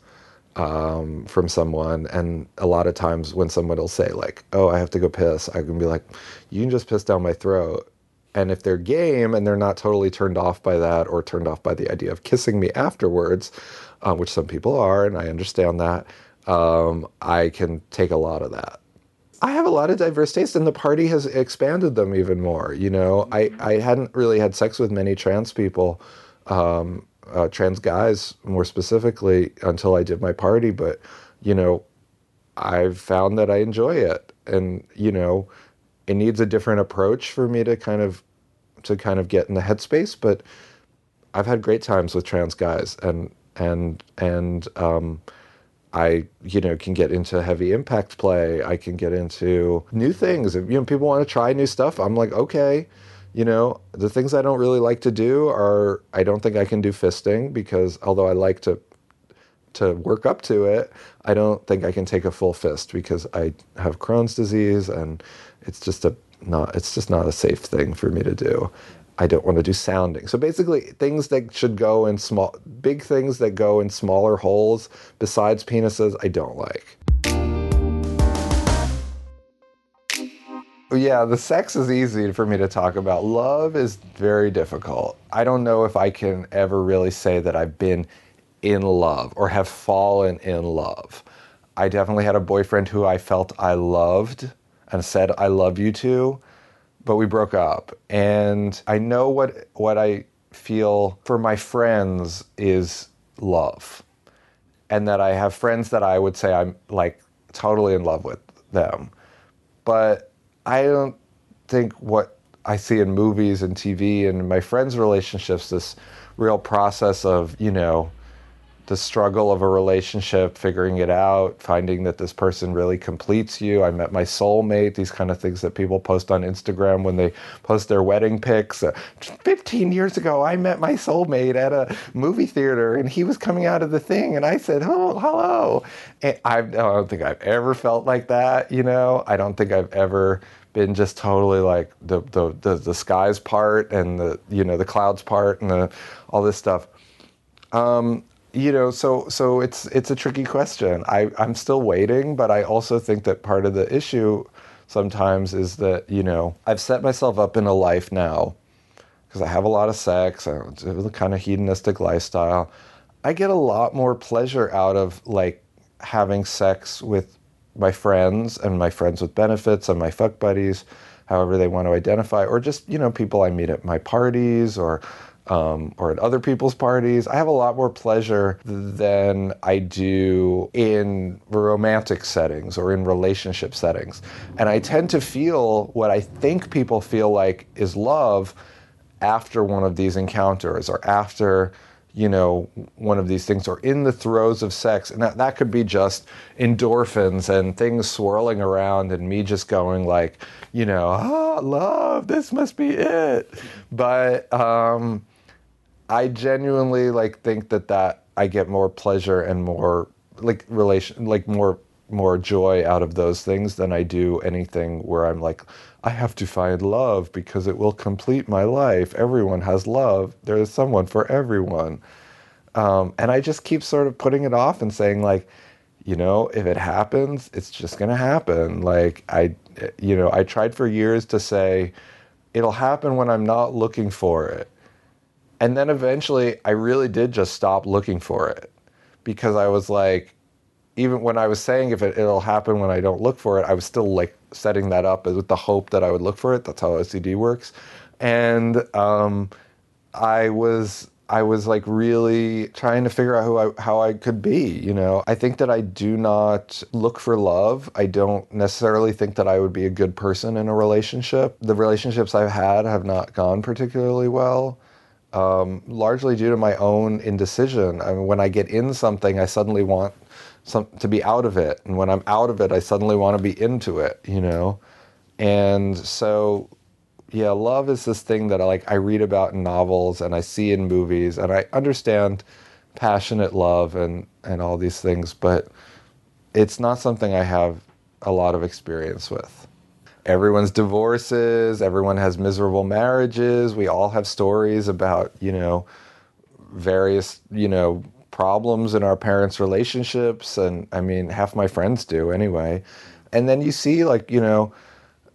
from someone. And a lot of times when someone will say, like, oh, I have to go piss, I can be like, you can just piss down my throat. And if they're game and they're not totally turned off by that, or turned off by the idea of kissing me afterwards, which some people are, and I understand that, I can take a lot of that. I have a lot of diverse tastes, and the party has expanded them even more. You know, I hadn't really had sex with many trans people, trans guys more specifically, until I did my party. But, you know, I've found that I enjoy it. And, you know, it needs a different approach for me to kind of get in the headspace. But I've had great times with trans guys, and I, you know, can get into heavy impact play. I can get into new things. If, you know, people want to try new stuff, I'm like, okay. You know, the things I don't really like to do are, I don't think I can do fisting, because although I like to work up to it, I don't think I can take a full fist because I have Crohn's disease, and it's just not a safe thing for me to do. I don't want to do sounding. So basically, things that should go in small, big things that go in smaller holes besides penises, I don't like. Yeah, the sex is easy for me to talk about. Love is very difficult. I don't know if I can ever really say that I've been in love or have fallen in love. I definitely had a boyfriend who I felt I loved and said, I love you too. But we broke up, and I know what I feel for my friends is love, and that I have friends that I would say I'm like totally in love with them, but I don't think what I see in movies and TV and my friends' relationships, this real process of, you know, the struggle of a relationship, figuring it out, finding that this person really completes you. I met my soulmate, these kind of things that people post on Instagram when they post their wedding pics. 15 years ago, I met my soulmate at a movie theater, and he was coming out of the thing, and I said, oh, hello. And I don't think I've ever felt like that, you know? I don't think I've ever been just totally like the skies part and the, you know, the clouds part and the, all this stuff. You know, so it's a tricky question. I'm still waiting, but I also think that part of the issue sometimes is that, you know, I've set myself up in a life now because I have a lot of sex, and it's a kind of hedonistic lifestyle. I get a lot more pleasure out of, like, having sex with my friends and my friends with benefits and my fuck buddies, however they want to identify, or just, you know, people I meet at my parties or at other people's parties. I have a lot more pleasure than I do in romantic settings or in relationship settings. And I tend to feel what I think people feel like is love after one of these encounters or after, you know, one of these things or in the throes of sex. And that could be just endorphins and things swirling around and me just going like, you know, ah, love, this must be it. But I genuinely, like, think that I get more pleasure and more, like, more joy out of those things than I do anything where I'm like, I have to find love because it will complete my life. Everyone has love. There is someone for everyone. And I just keep sort of putting it off and saying, like, you know, if it happens, it's just going to happen. Like, you know, I tried for years to say, it'll happen when I'm not looking for it. And then eventually I really did just stop looking for it, because I was like, even when I was saying if it'll happen when I don't look for it, I was still, like, setting that up with the hope that I would look for it. That's how OCD works. And I was like really trying to figure out how I could be, you know. I think that I do not look for love. I don't necessarily think that I would be a good person in a relationship. The relationships I've had have not gone particularly well. Largely due to my own indecision. I mean, when I get in something, I suddenly want to be out of it. And when I'm out of it, I suddenly want to be into it, you know? And so, yeah, love is this thing that I read about in novels and I see in movies, and I understand passionate love and all these things, but it's not something I have a lot of experience with. Everyone's divorces, everyone has miserable marriages. We all have stories about, you know, various, you know, problems in our parents' relationships, and I mean half my friends do anyway. And then you see, like, you know,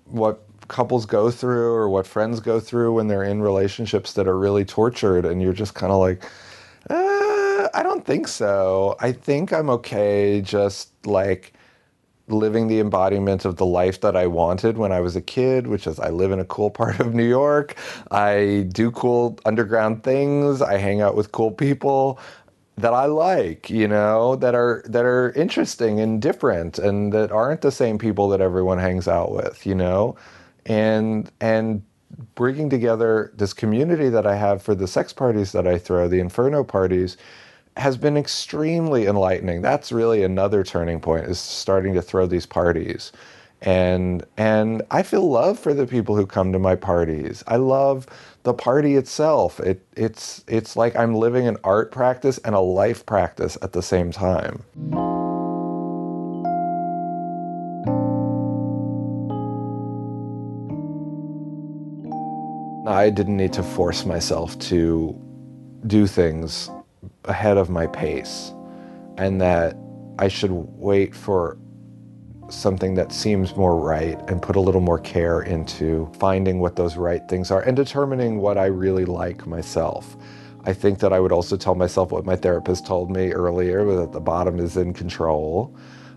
what couples go through or what friends go through when they're in relationships that are really tortured, and you're just kind of like, I don't think so. I think I'm okay just like living the embodiment of the life that I wanted when I was a kid, which is I live in a cool part of New York. I do cool underground things. I hang out with cool people that I like, you know, that are interesting and different and that aren't the same people that everyone hangs out with, you know, and bringing together this community that I have for the sex parties that I throw, the Inferno parties, has been extremely enlightening. That's really another turning point, is starting to throw these parties. And I feel love for the people who come to my parties. I love the party itself. It's like I'm living an art practice and a life practice at the same time. I didn't need to force myself to do things ahead of my pace, and that I should wait for something that seems more right and put a little more care into finding what those right things are and determining what I really like myself. I think that I would also tell myself what my therapist told me earlier, that the bottom is in control.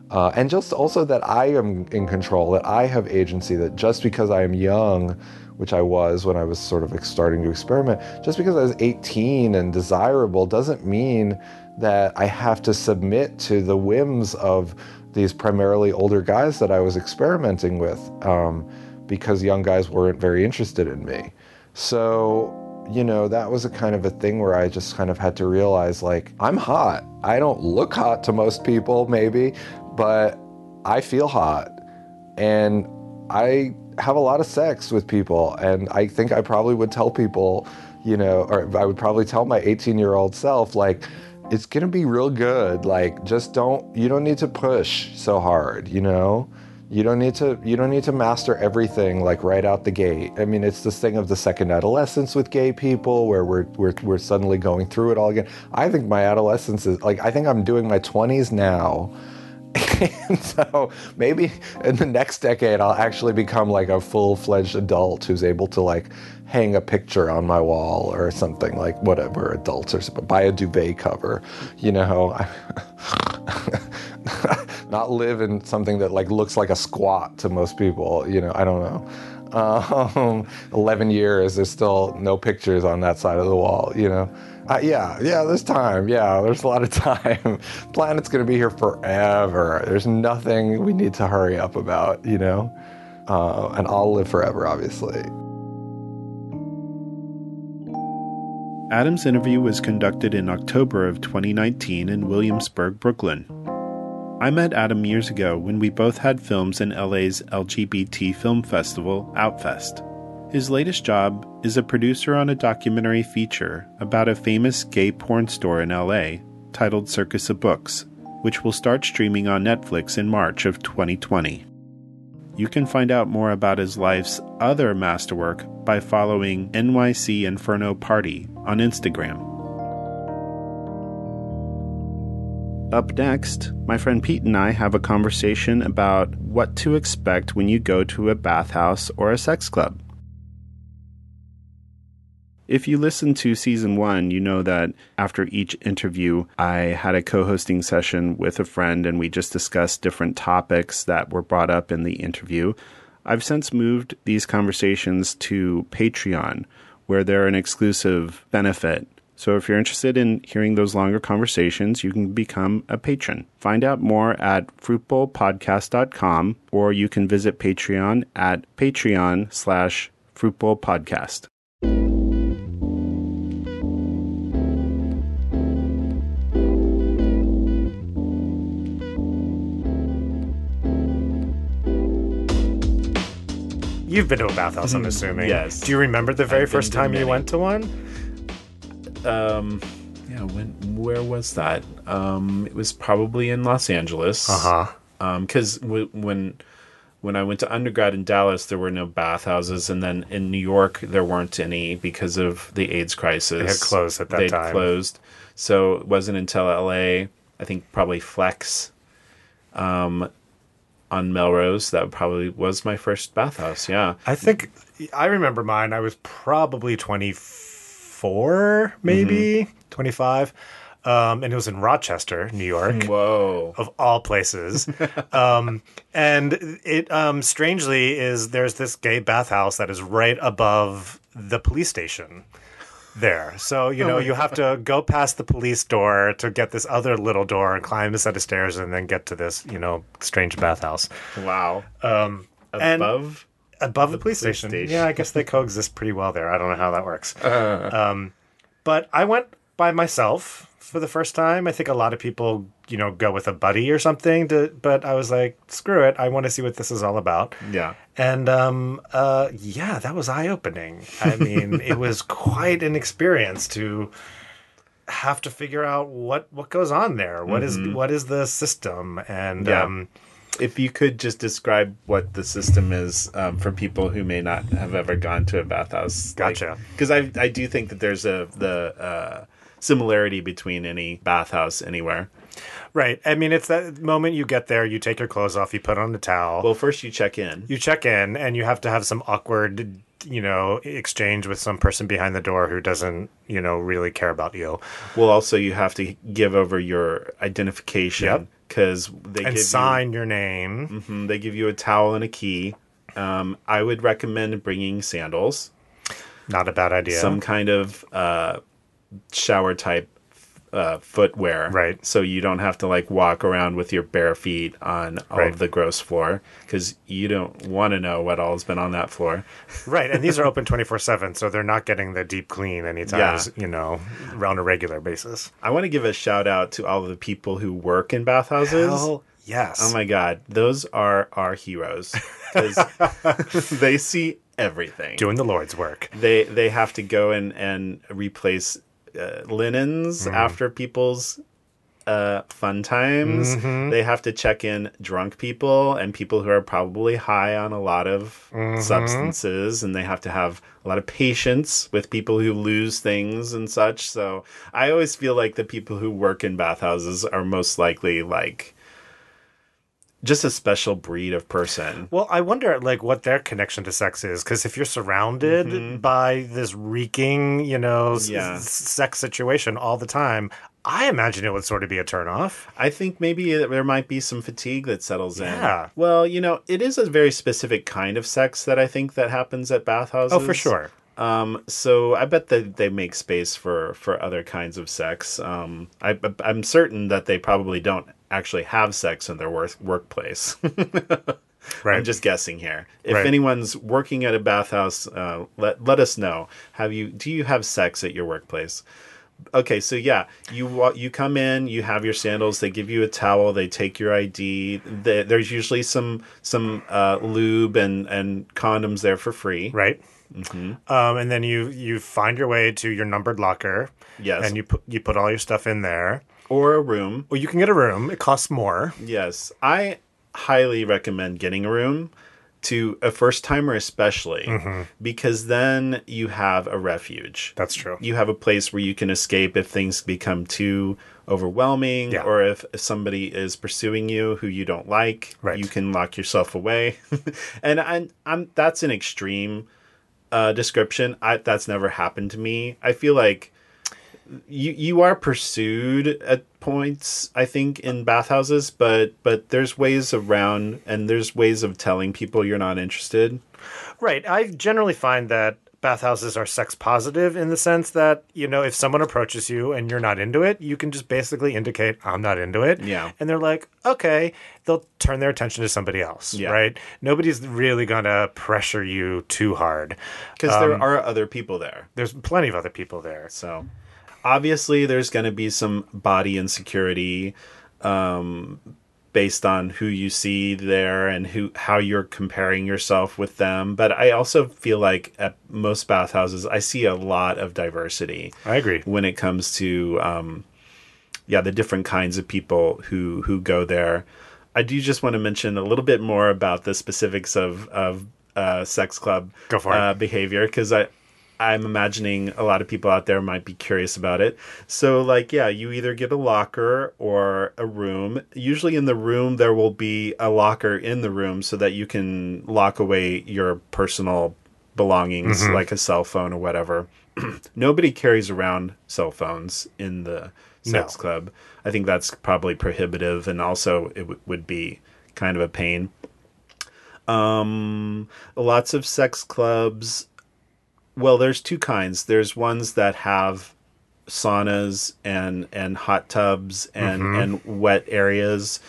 And just also that I am in control, that I have agency, that just because I am young, which I was when I was sort of starting to experiment, just because I was 18 and desirable doesn't mean that I have to submit to the whims of these primarily older guys that I was experimenting with, because young guys weren't very interested in me. So, you know, that was a kind of a thing where I just kind of had to realize, like, I'm hot. I don't look hot to most people, maybe, but I feel hot. And I have a lot of sex with people, and I think I probably would tell people, you know, or I would probably tell my 18-year-old self, like, it's gonna be real good. Like, just you don't need to push so hard, you know? You don't need to master everything like right out the gate. I mean, it's this thing of the second adolescence with gay people where we're suddenly going through it all again. I think my adolescence is like, I think I'm doing my 20s now. And so maybe in the next decade, I'll actually become like a full-fledged adult who's able to like hang a picture on my wall or something, like whatever adults are, buy a duvet cover, you know, not live in something that like looks like a squat to most people, you know, I don't know. 11 years, there's still no pictures on that side of the wall, you know. Yeah, there's time. Yeah, there's a lot of time. Planet's going to be here forever. There's nothing we need to hurry up about, you know? And I'll live forever, obviously. Adam's interview was conducted in October of 2019 in Williamsburg, Brooklyn. I met Adam years ago when we both had films in LA's LGBT film festival, OutFest. His latest job is a producer on a documentary feature about a famous gay porn store in LA titled Circus of Books, which will start streaming on Netflix in March of 2020. You can find out more about his life's other masterwork by following NYC Inferno Party on Instagram. Up next, my friend Pete and I have a conversation about what to expect when you go to a bathhouse or a sex club. If you listen to season 1, you know that after each interview, I had a co-hosting session with a friend and we just discussed different topics that were brought up in the interview. I've since moved these conversations to Patreon, where they're an exclusive benefit. So if you're interested in hearing those longer conversations, you can become a patron. Find out more at fruitbowlpodcast.com, or you can visit Patreon at patreon.com/fruitbowlpodcast. You've been to a bathhouse, I'm assuming. Yes. Do you remember the very first time you went to one? Where was that? It was probably in Los Angeles. Uh-huh. Because when I went to undergrad in Dallas, there were no bathhouses. And then in New York, there weren't any because of the AIDS crisis. They had closed at that time. They closed. So it wasn't until L.A., I think probably Flex, on Melrose, that probably was my first bathhouse, yeah. I think, I remember mine, I was probably 24, maybe, 25. And it was in Rochester, New York. Whoa. Of all places. And it strangely is, there's this gay bathhouse that is right above the police station there. So, you know, you have to go past the police door to get this other little door and climb a set of stairs and then get to this, you know, strange bathhouse. Wow. Above the police station. Yeah, I guess they coexist pretty well there. I don't know how that works. But I went by myself for the first time. I think a lot of people, you know, go with a buddy or something. But I was like, screw it. I want to see what this is all about. Yeah. And, yeah, that was eye-opening. I mean, it was quite an experience to have to figure out what goes on there. What is the system? And, yeah. If you could just describe what the system is for people who may not have ever gone to a bathhouse. Gotcha. Because like, I do think that there's the similarity between any bathhouse anywhere. Right. I mean, it's that moment you get there, you take your clothes off, you put on a towel. Well, first you check in. You check in, and you have to have some awkward, you know, exchange with some person behind the door who doesn't, you know, really care about you. Well, also you have to give over your identification. Yep. Because they sign your name. Mm-hmm, they give you a towel and a key. I would recommend bringing sandals. Not a bad idea. Some kind of shower type footwear, right? So you don't have to like walk around with your bare feet on all of the gross floor, because you don't want to know what all has been on that floor. Right, and these are open 24/7, so they're not getting the deep clean anytime, you know, on a regular basis. I want to give a shout out to all of the people who work in bathhouses. Hell yes! Oh my God, those are our heroes, because they see everything, doing the Lord's work. They have to go in and replace linens after people's fun times. Mm-hmm. They have to check in drunk people and people who are probably high on a lot of substances, and they have to have a lot of patience with people who lose things and such. So I always feel like the people who work in bathhouses are most likely like just a special breed of person. Well, I wonder, like, what their connection to sex is. Because if you're surrounded by this reeking, you know, sex situation all the time, I imagine it would sort of be a turnoff. I think maybe there might be some fatigue that settles in. Yeah. Well, you know, it is a very specific kind of sex that I think that happens at bathhouses. Oh, for sure. So I bet that they make space for other kinds of sex. I'm certain that they probably don't actually have sex in their workplace. Right. I'm just guessing here. If anyone's working at a bathhouse, let us know. Do you have sex at your workplace? Okay, so yeah, you come in, you have your sandals, they give you a towel, they take your ID. There's usually some lube and condoms there for free. Right. Mm-hmm. And then you find your way to your numbered locker. Yes. And you put all your stuff in there. Or a room. Well, you can get a room. It costs more. Yes. I highly recommend getting a room, to a first-timer especially, because then you have a refuge. That's true. You have a place where you can escape if things become too overwhelming, or if somebody is pursuing you who you don't like. Right. You can lock yourself away. And that's an extreme description. That's never happened to me. I feel like you are pursued at points, I think, in bathhouses, but there's ways around, and there's ways of telling people you're not interested. Right. I generally find that bathhouses are sex positive in the sense that, you know, if someone approaches you and you're not into it, you can just basically indicate, I'm not into it. Yeah. And they're like, okay, they'll turn their attention to somebody else. Yeah. Right. Nobody's really going to pressure you too hard. Because there are other people there. There's plenty of other people there. So obviously there's going to be some body insecurity based on who you see there and how you're comparing yourself with them. But I also feel like at most bathhouses, I see a lot of diversity. I agree. When it comes to, the different kinds of people who go there. I do just want to mention a little bit more about the specifics of sex club behavior, because I'm imagining a lot of people out there might be curious about it. So, like, yeah, you either get a locker or a room. Usually in the room, there will be a locker in the room so that you can lock away your personal belongings, like a cell phone or whatever. nobody carries around cell phones in the sex club. I think that's probably prohibitive, and also it would be kind of a pain. Lots of sex clubs. Well, there's two kinds. There's ones that have saunas and hot tubs and wet areas,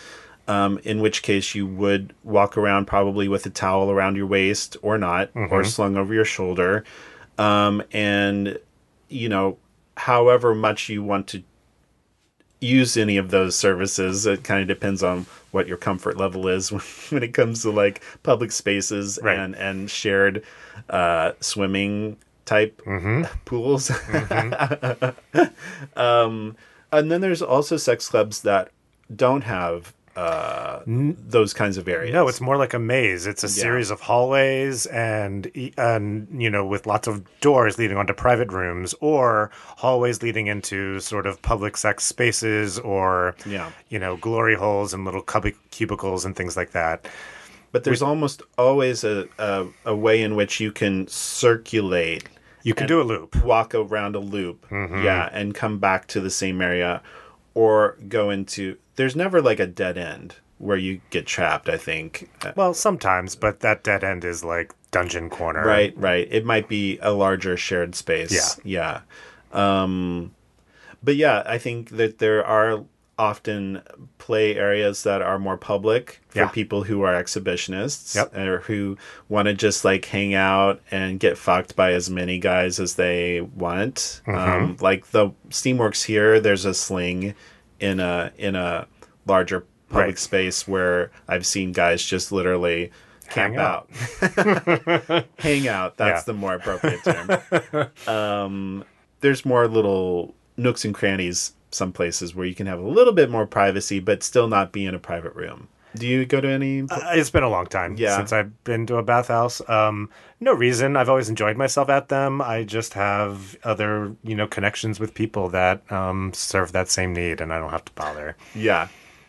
in which case you would walk around probably with a towel around your waist or not, or slung over your shoulder. And, you know, however much you want to use any of those services, it kind of depends on what your comfort level is when it comes to like public spaces and shared swimming type pools. And then there's also sex clubs that don't have those kinds of areas. No, it's more like a maze. It's a series of hallways and, you know, with lots of doors leading onto private rooms or hallways leading into sort of public sex spaces or, you know, glory holes and little cubicles and things like that. But there's almost always a way in which you can circulate. You can do a loop. Walk around a loop. And come back to the same area or go into... There's never like a dead end where you get trapped, I think. Well, sometimes, but that dead end is like dungeon corner. Right, right. It might be a larger shared space. Yeah. But yeah, I think that there are often play areas that are more public for people who are exhibitionists or who want to just like hang out and get fucked by as many guys as they want. Like the Steamworks here, there's a sling in a larger public space where I've seen guys just literally camp out. Hang out. That's the more appropriate term. There's more little nooks and crannies, some places where you can have a little bit more privacy, but still not be in a private room. Do you go to any? It's been a long time since I've been to a bathhouse. No reason. I've always enjoyed myself at them. I just have other, you know, connections with people that serve that same need, and I don't have to bother. Yeah.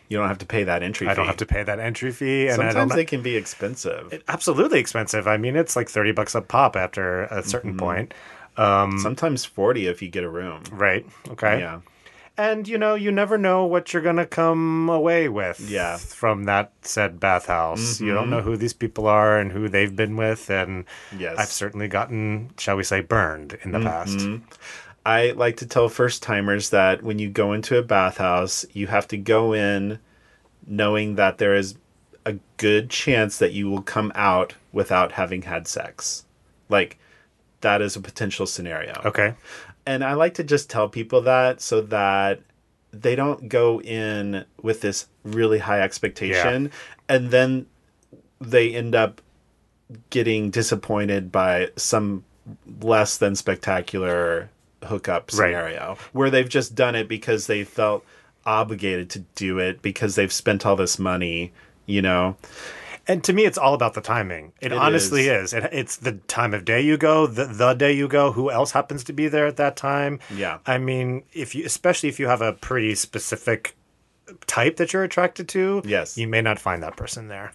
You don't have to pay that entry fee. I don't have to pay that entry fee. And sometimes they can be expensive. Absolutely expensive. I mean, it's like $30 a pop after a certain point. Sometimes 40 if you get a room. Right. Okay. Yeah. And, you know, you never know what you're going to come away with from that said bathhouse. You don't know who these people are and who they've been with. And I've certainly gotten, shall we say, burned in the past. I like to tell first-timers that when you go into a bathhouse, you have to go in knowing that there is a good chance that you will come out without having had sex. Like, that is a potential scenario. Okay. And I like to just tell people that so that they don't go in with this really high expectation and then they end up getting disappointed by some less than spectacular hookup scenario where they've just done it because they felt obligated to do it because they've spent all this money, you know. And to me, it's all about the timing. It honestly is. It's the time of day you go, the day you go, who else happens to be there at that time. Yeah. I mean, especially if you have a pretty specific type that you're attracted to, you may not find that person there.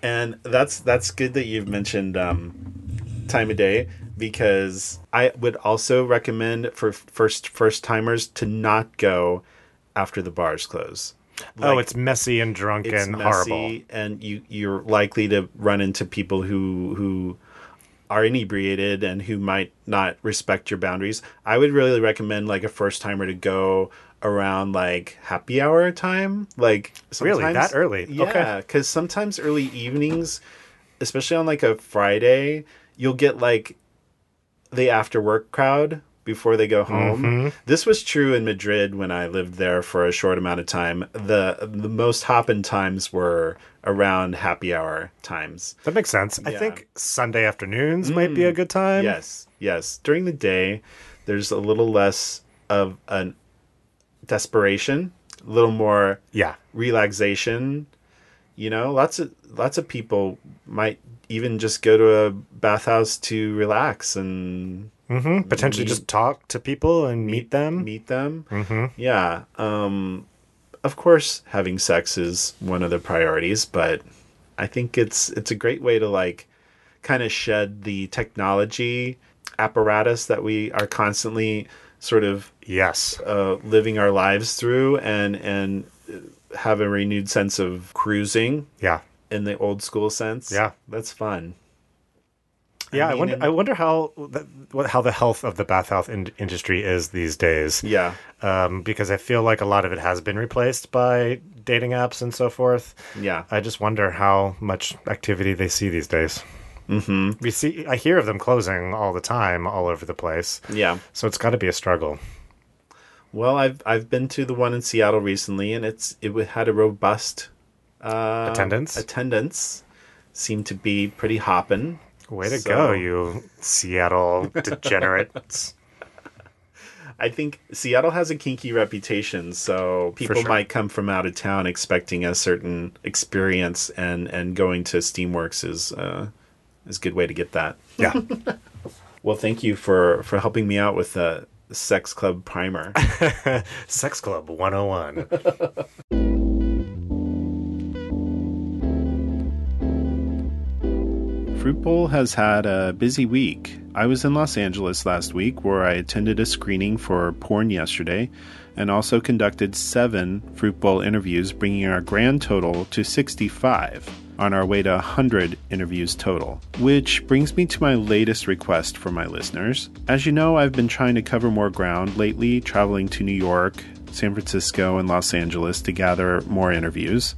And that's good that you've mentioned time of day, because I would also recommend for first-timers to not go after the bars close. Like, it's messy and drunk and horrible. And you're likely to run into people who are inebriated and who might not respect your boundaries. I would really recommend like a first timer to go around like happy hour time. Like sometimes, really that early. Yeah, okay. Because sometimes early evenings, especially on like a Friday, you'll get like the after work crowd before they go home. This was true in Madrid when I lived there for a short amount of time. The most hoppin' times were around happy hour times. That makes sense. Yeah. I think Sunday afternoons might be a good time. Yes, yes. During the day, there's a little less of a desperation, a little more relaxation. You know, lots of people might even just go to a bathhouse to relax and... potentially just talk to people and meet them. Yeah. Of course, having sex is one of the priorities, but I think it's a great way to like kind of shed the technology apparatus that we are constantly sort of living our lives through, and have a renewed sense of cruising. Yeah. In the old school sense. Yeah. That's fun. Yeah, I wonder how the health of the bathhouse industry is these days. Yeah, because I feel like a lot of it has been replaced by dating apps and so forth. Yeah, I just wonder how much activity they see these days. Mm-hmm. I hear of them closing all the time, all over the place. Yeah, so it's got to be a struggle. Well, I've been to the one in Seattle recently, and it had a robust attendance. Attendance seemed to be pretty hoppin'. Way to go, you Seattle degenerates. I think Seattle has a kinky reputation, so people might come from out of town expecting a certain experience, and going to Steamworks is a good way to get that. Yeah. Well, thank you for helping me out with the Sex Club primer. Sex Club 101. Fruit Bowl has had a busy week. I was in Los Angeles last week, where I attended a screening for porn yesterday, and also conducted 7 Fruit Bowl interviews, bringing our grand total to 65, on our way to 100 interviews total. Which brings me to my latest request for my listeners. As you know, I've been trying to cover more ground lately, traveling to New York, San Francisco, and Los Angeles to gather more interviews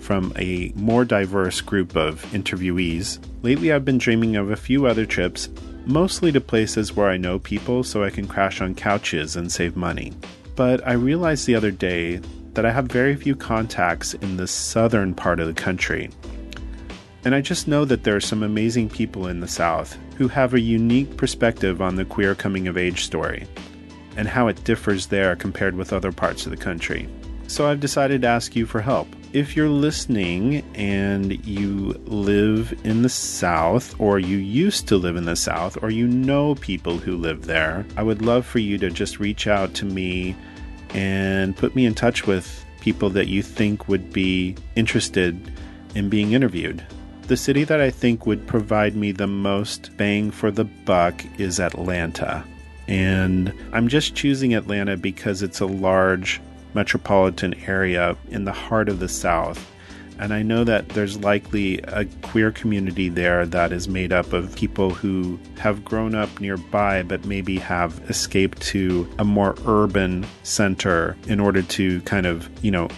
from a more diverse group of interviewees. Lately, I've been dreaming of a few other trips, mostly to places where I know people so I can crash on couches and save money. But I realized the other day that I have very few contacts in the southern part of the country. And I just know that there are some amazing people in the South who have a unique perspective on the queer coming-of-age story and how it differs there compared with other parts of the country. So I've decided to ask you for help. If you're listening and you live in the South, or you used to live in the South, or you know people who live there, I would love for you to just reach out to me and put me in touch with people that you think would be interested in being interviewed. The city that I think would provide me the most bang for the buck is Atlanta. And I'm just choosing Atlanta because it's a large metropolitan area in the heart of the South, and I know that there's likely a queer community there that is made up of people who have grown up nearby but maybe have escaped to a more urban center in order to kind of,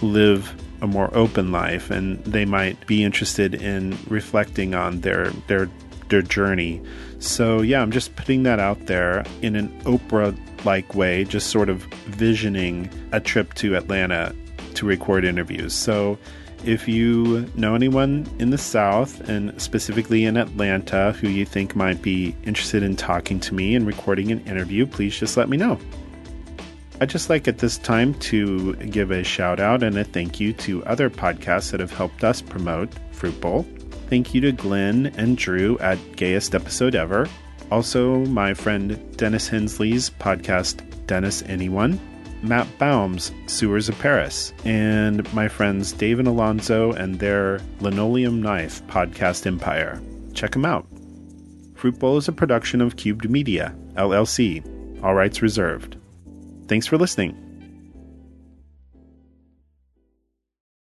live a more open life, and they might be interested in reflecting on their journey. So yeah, I'm just putting that out there in an Oprah-like way, just sort of visioning a trip to Atlanta to record interviews. So if you know anyone in the South, and specifically in Atlanta, who you think might be interested in talking to me and recording an interview, please just let me know. I'd just like at this time to give a shout out and a thank you to other podcasts that have helped us promote Fruit Bowl. Thank you to Glenn and Drew at Gayest Episode Ever. Also, my friend Dennis Hensley's podcast, Dennis Anyone. Matt Baum's Sewers of Paris. And my friends Dave and Alonzo and their Linoleum Knife podcast empire. Check them out. Fruit Bowl is a production of Cubed Media, LLC. All rights reserved. Thanks for listening.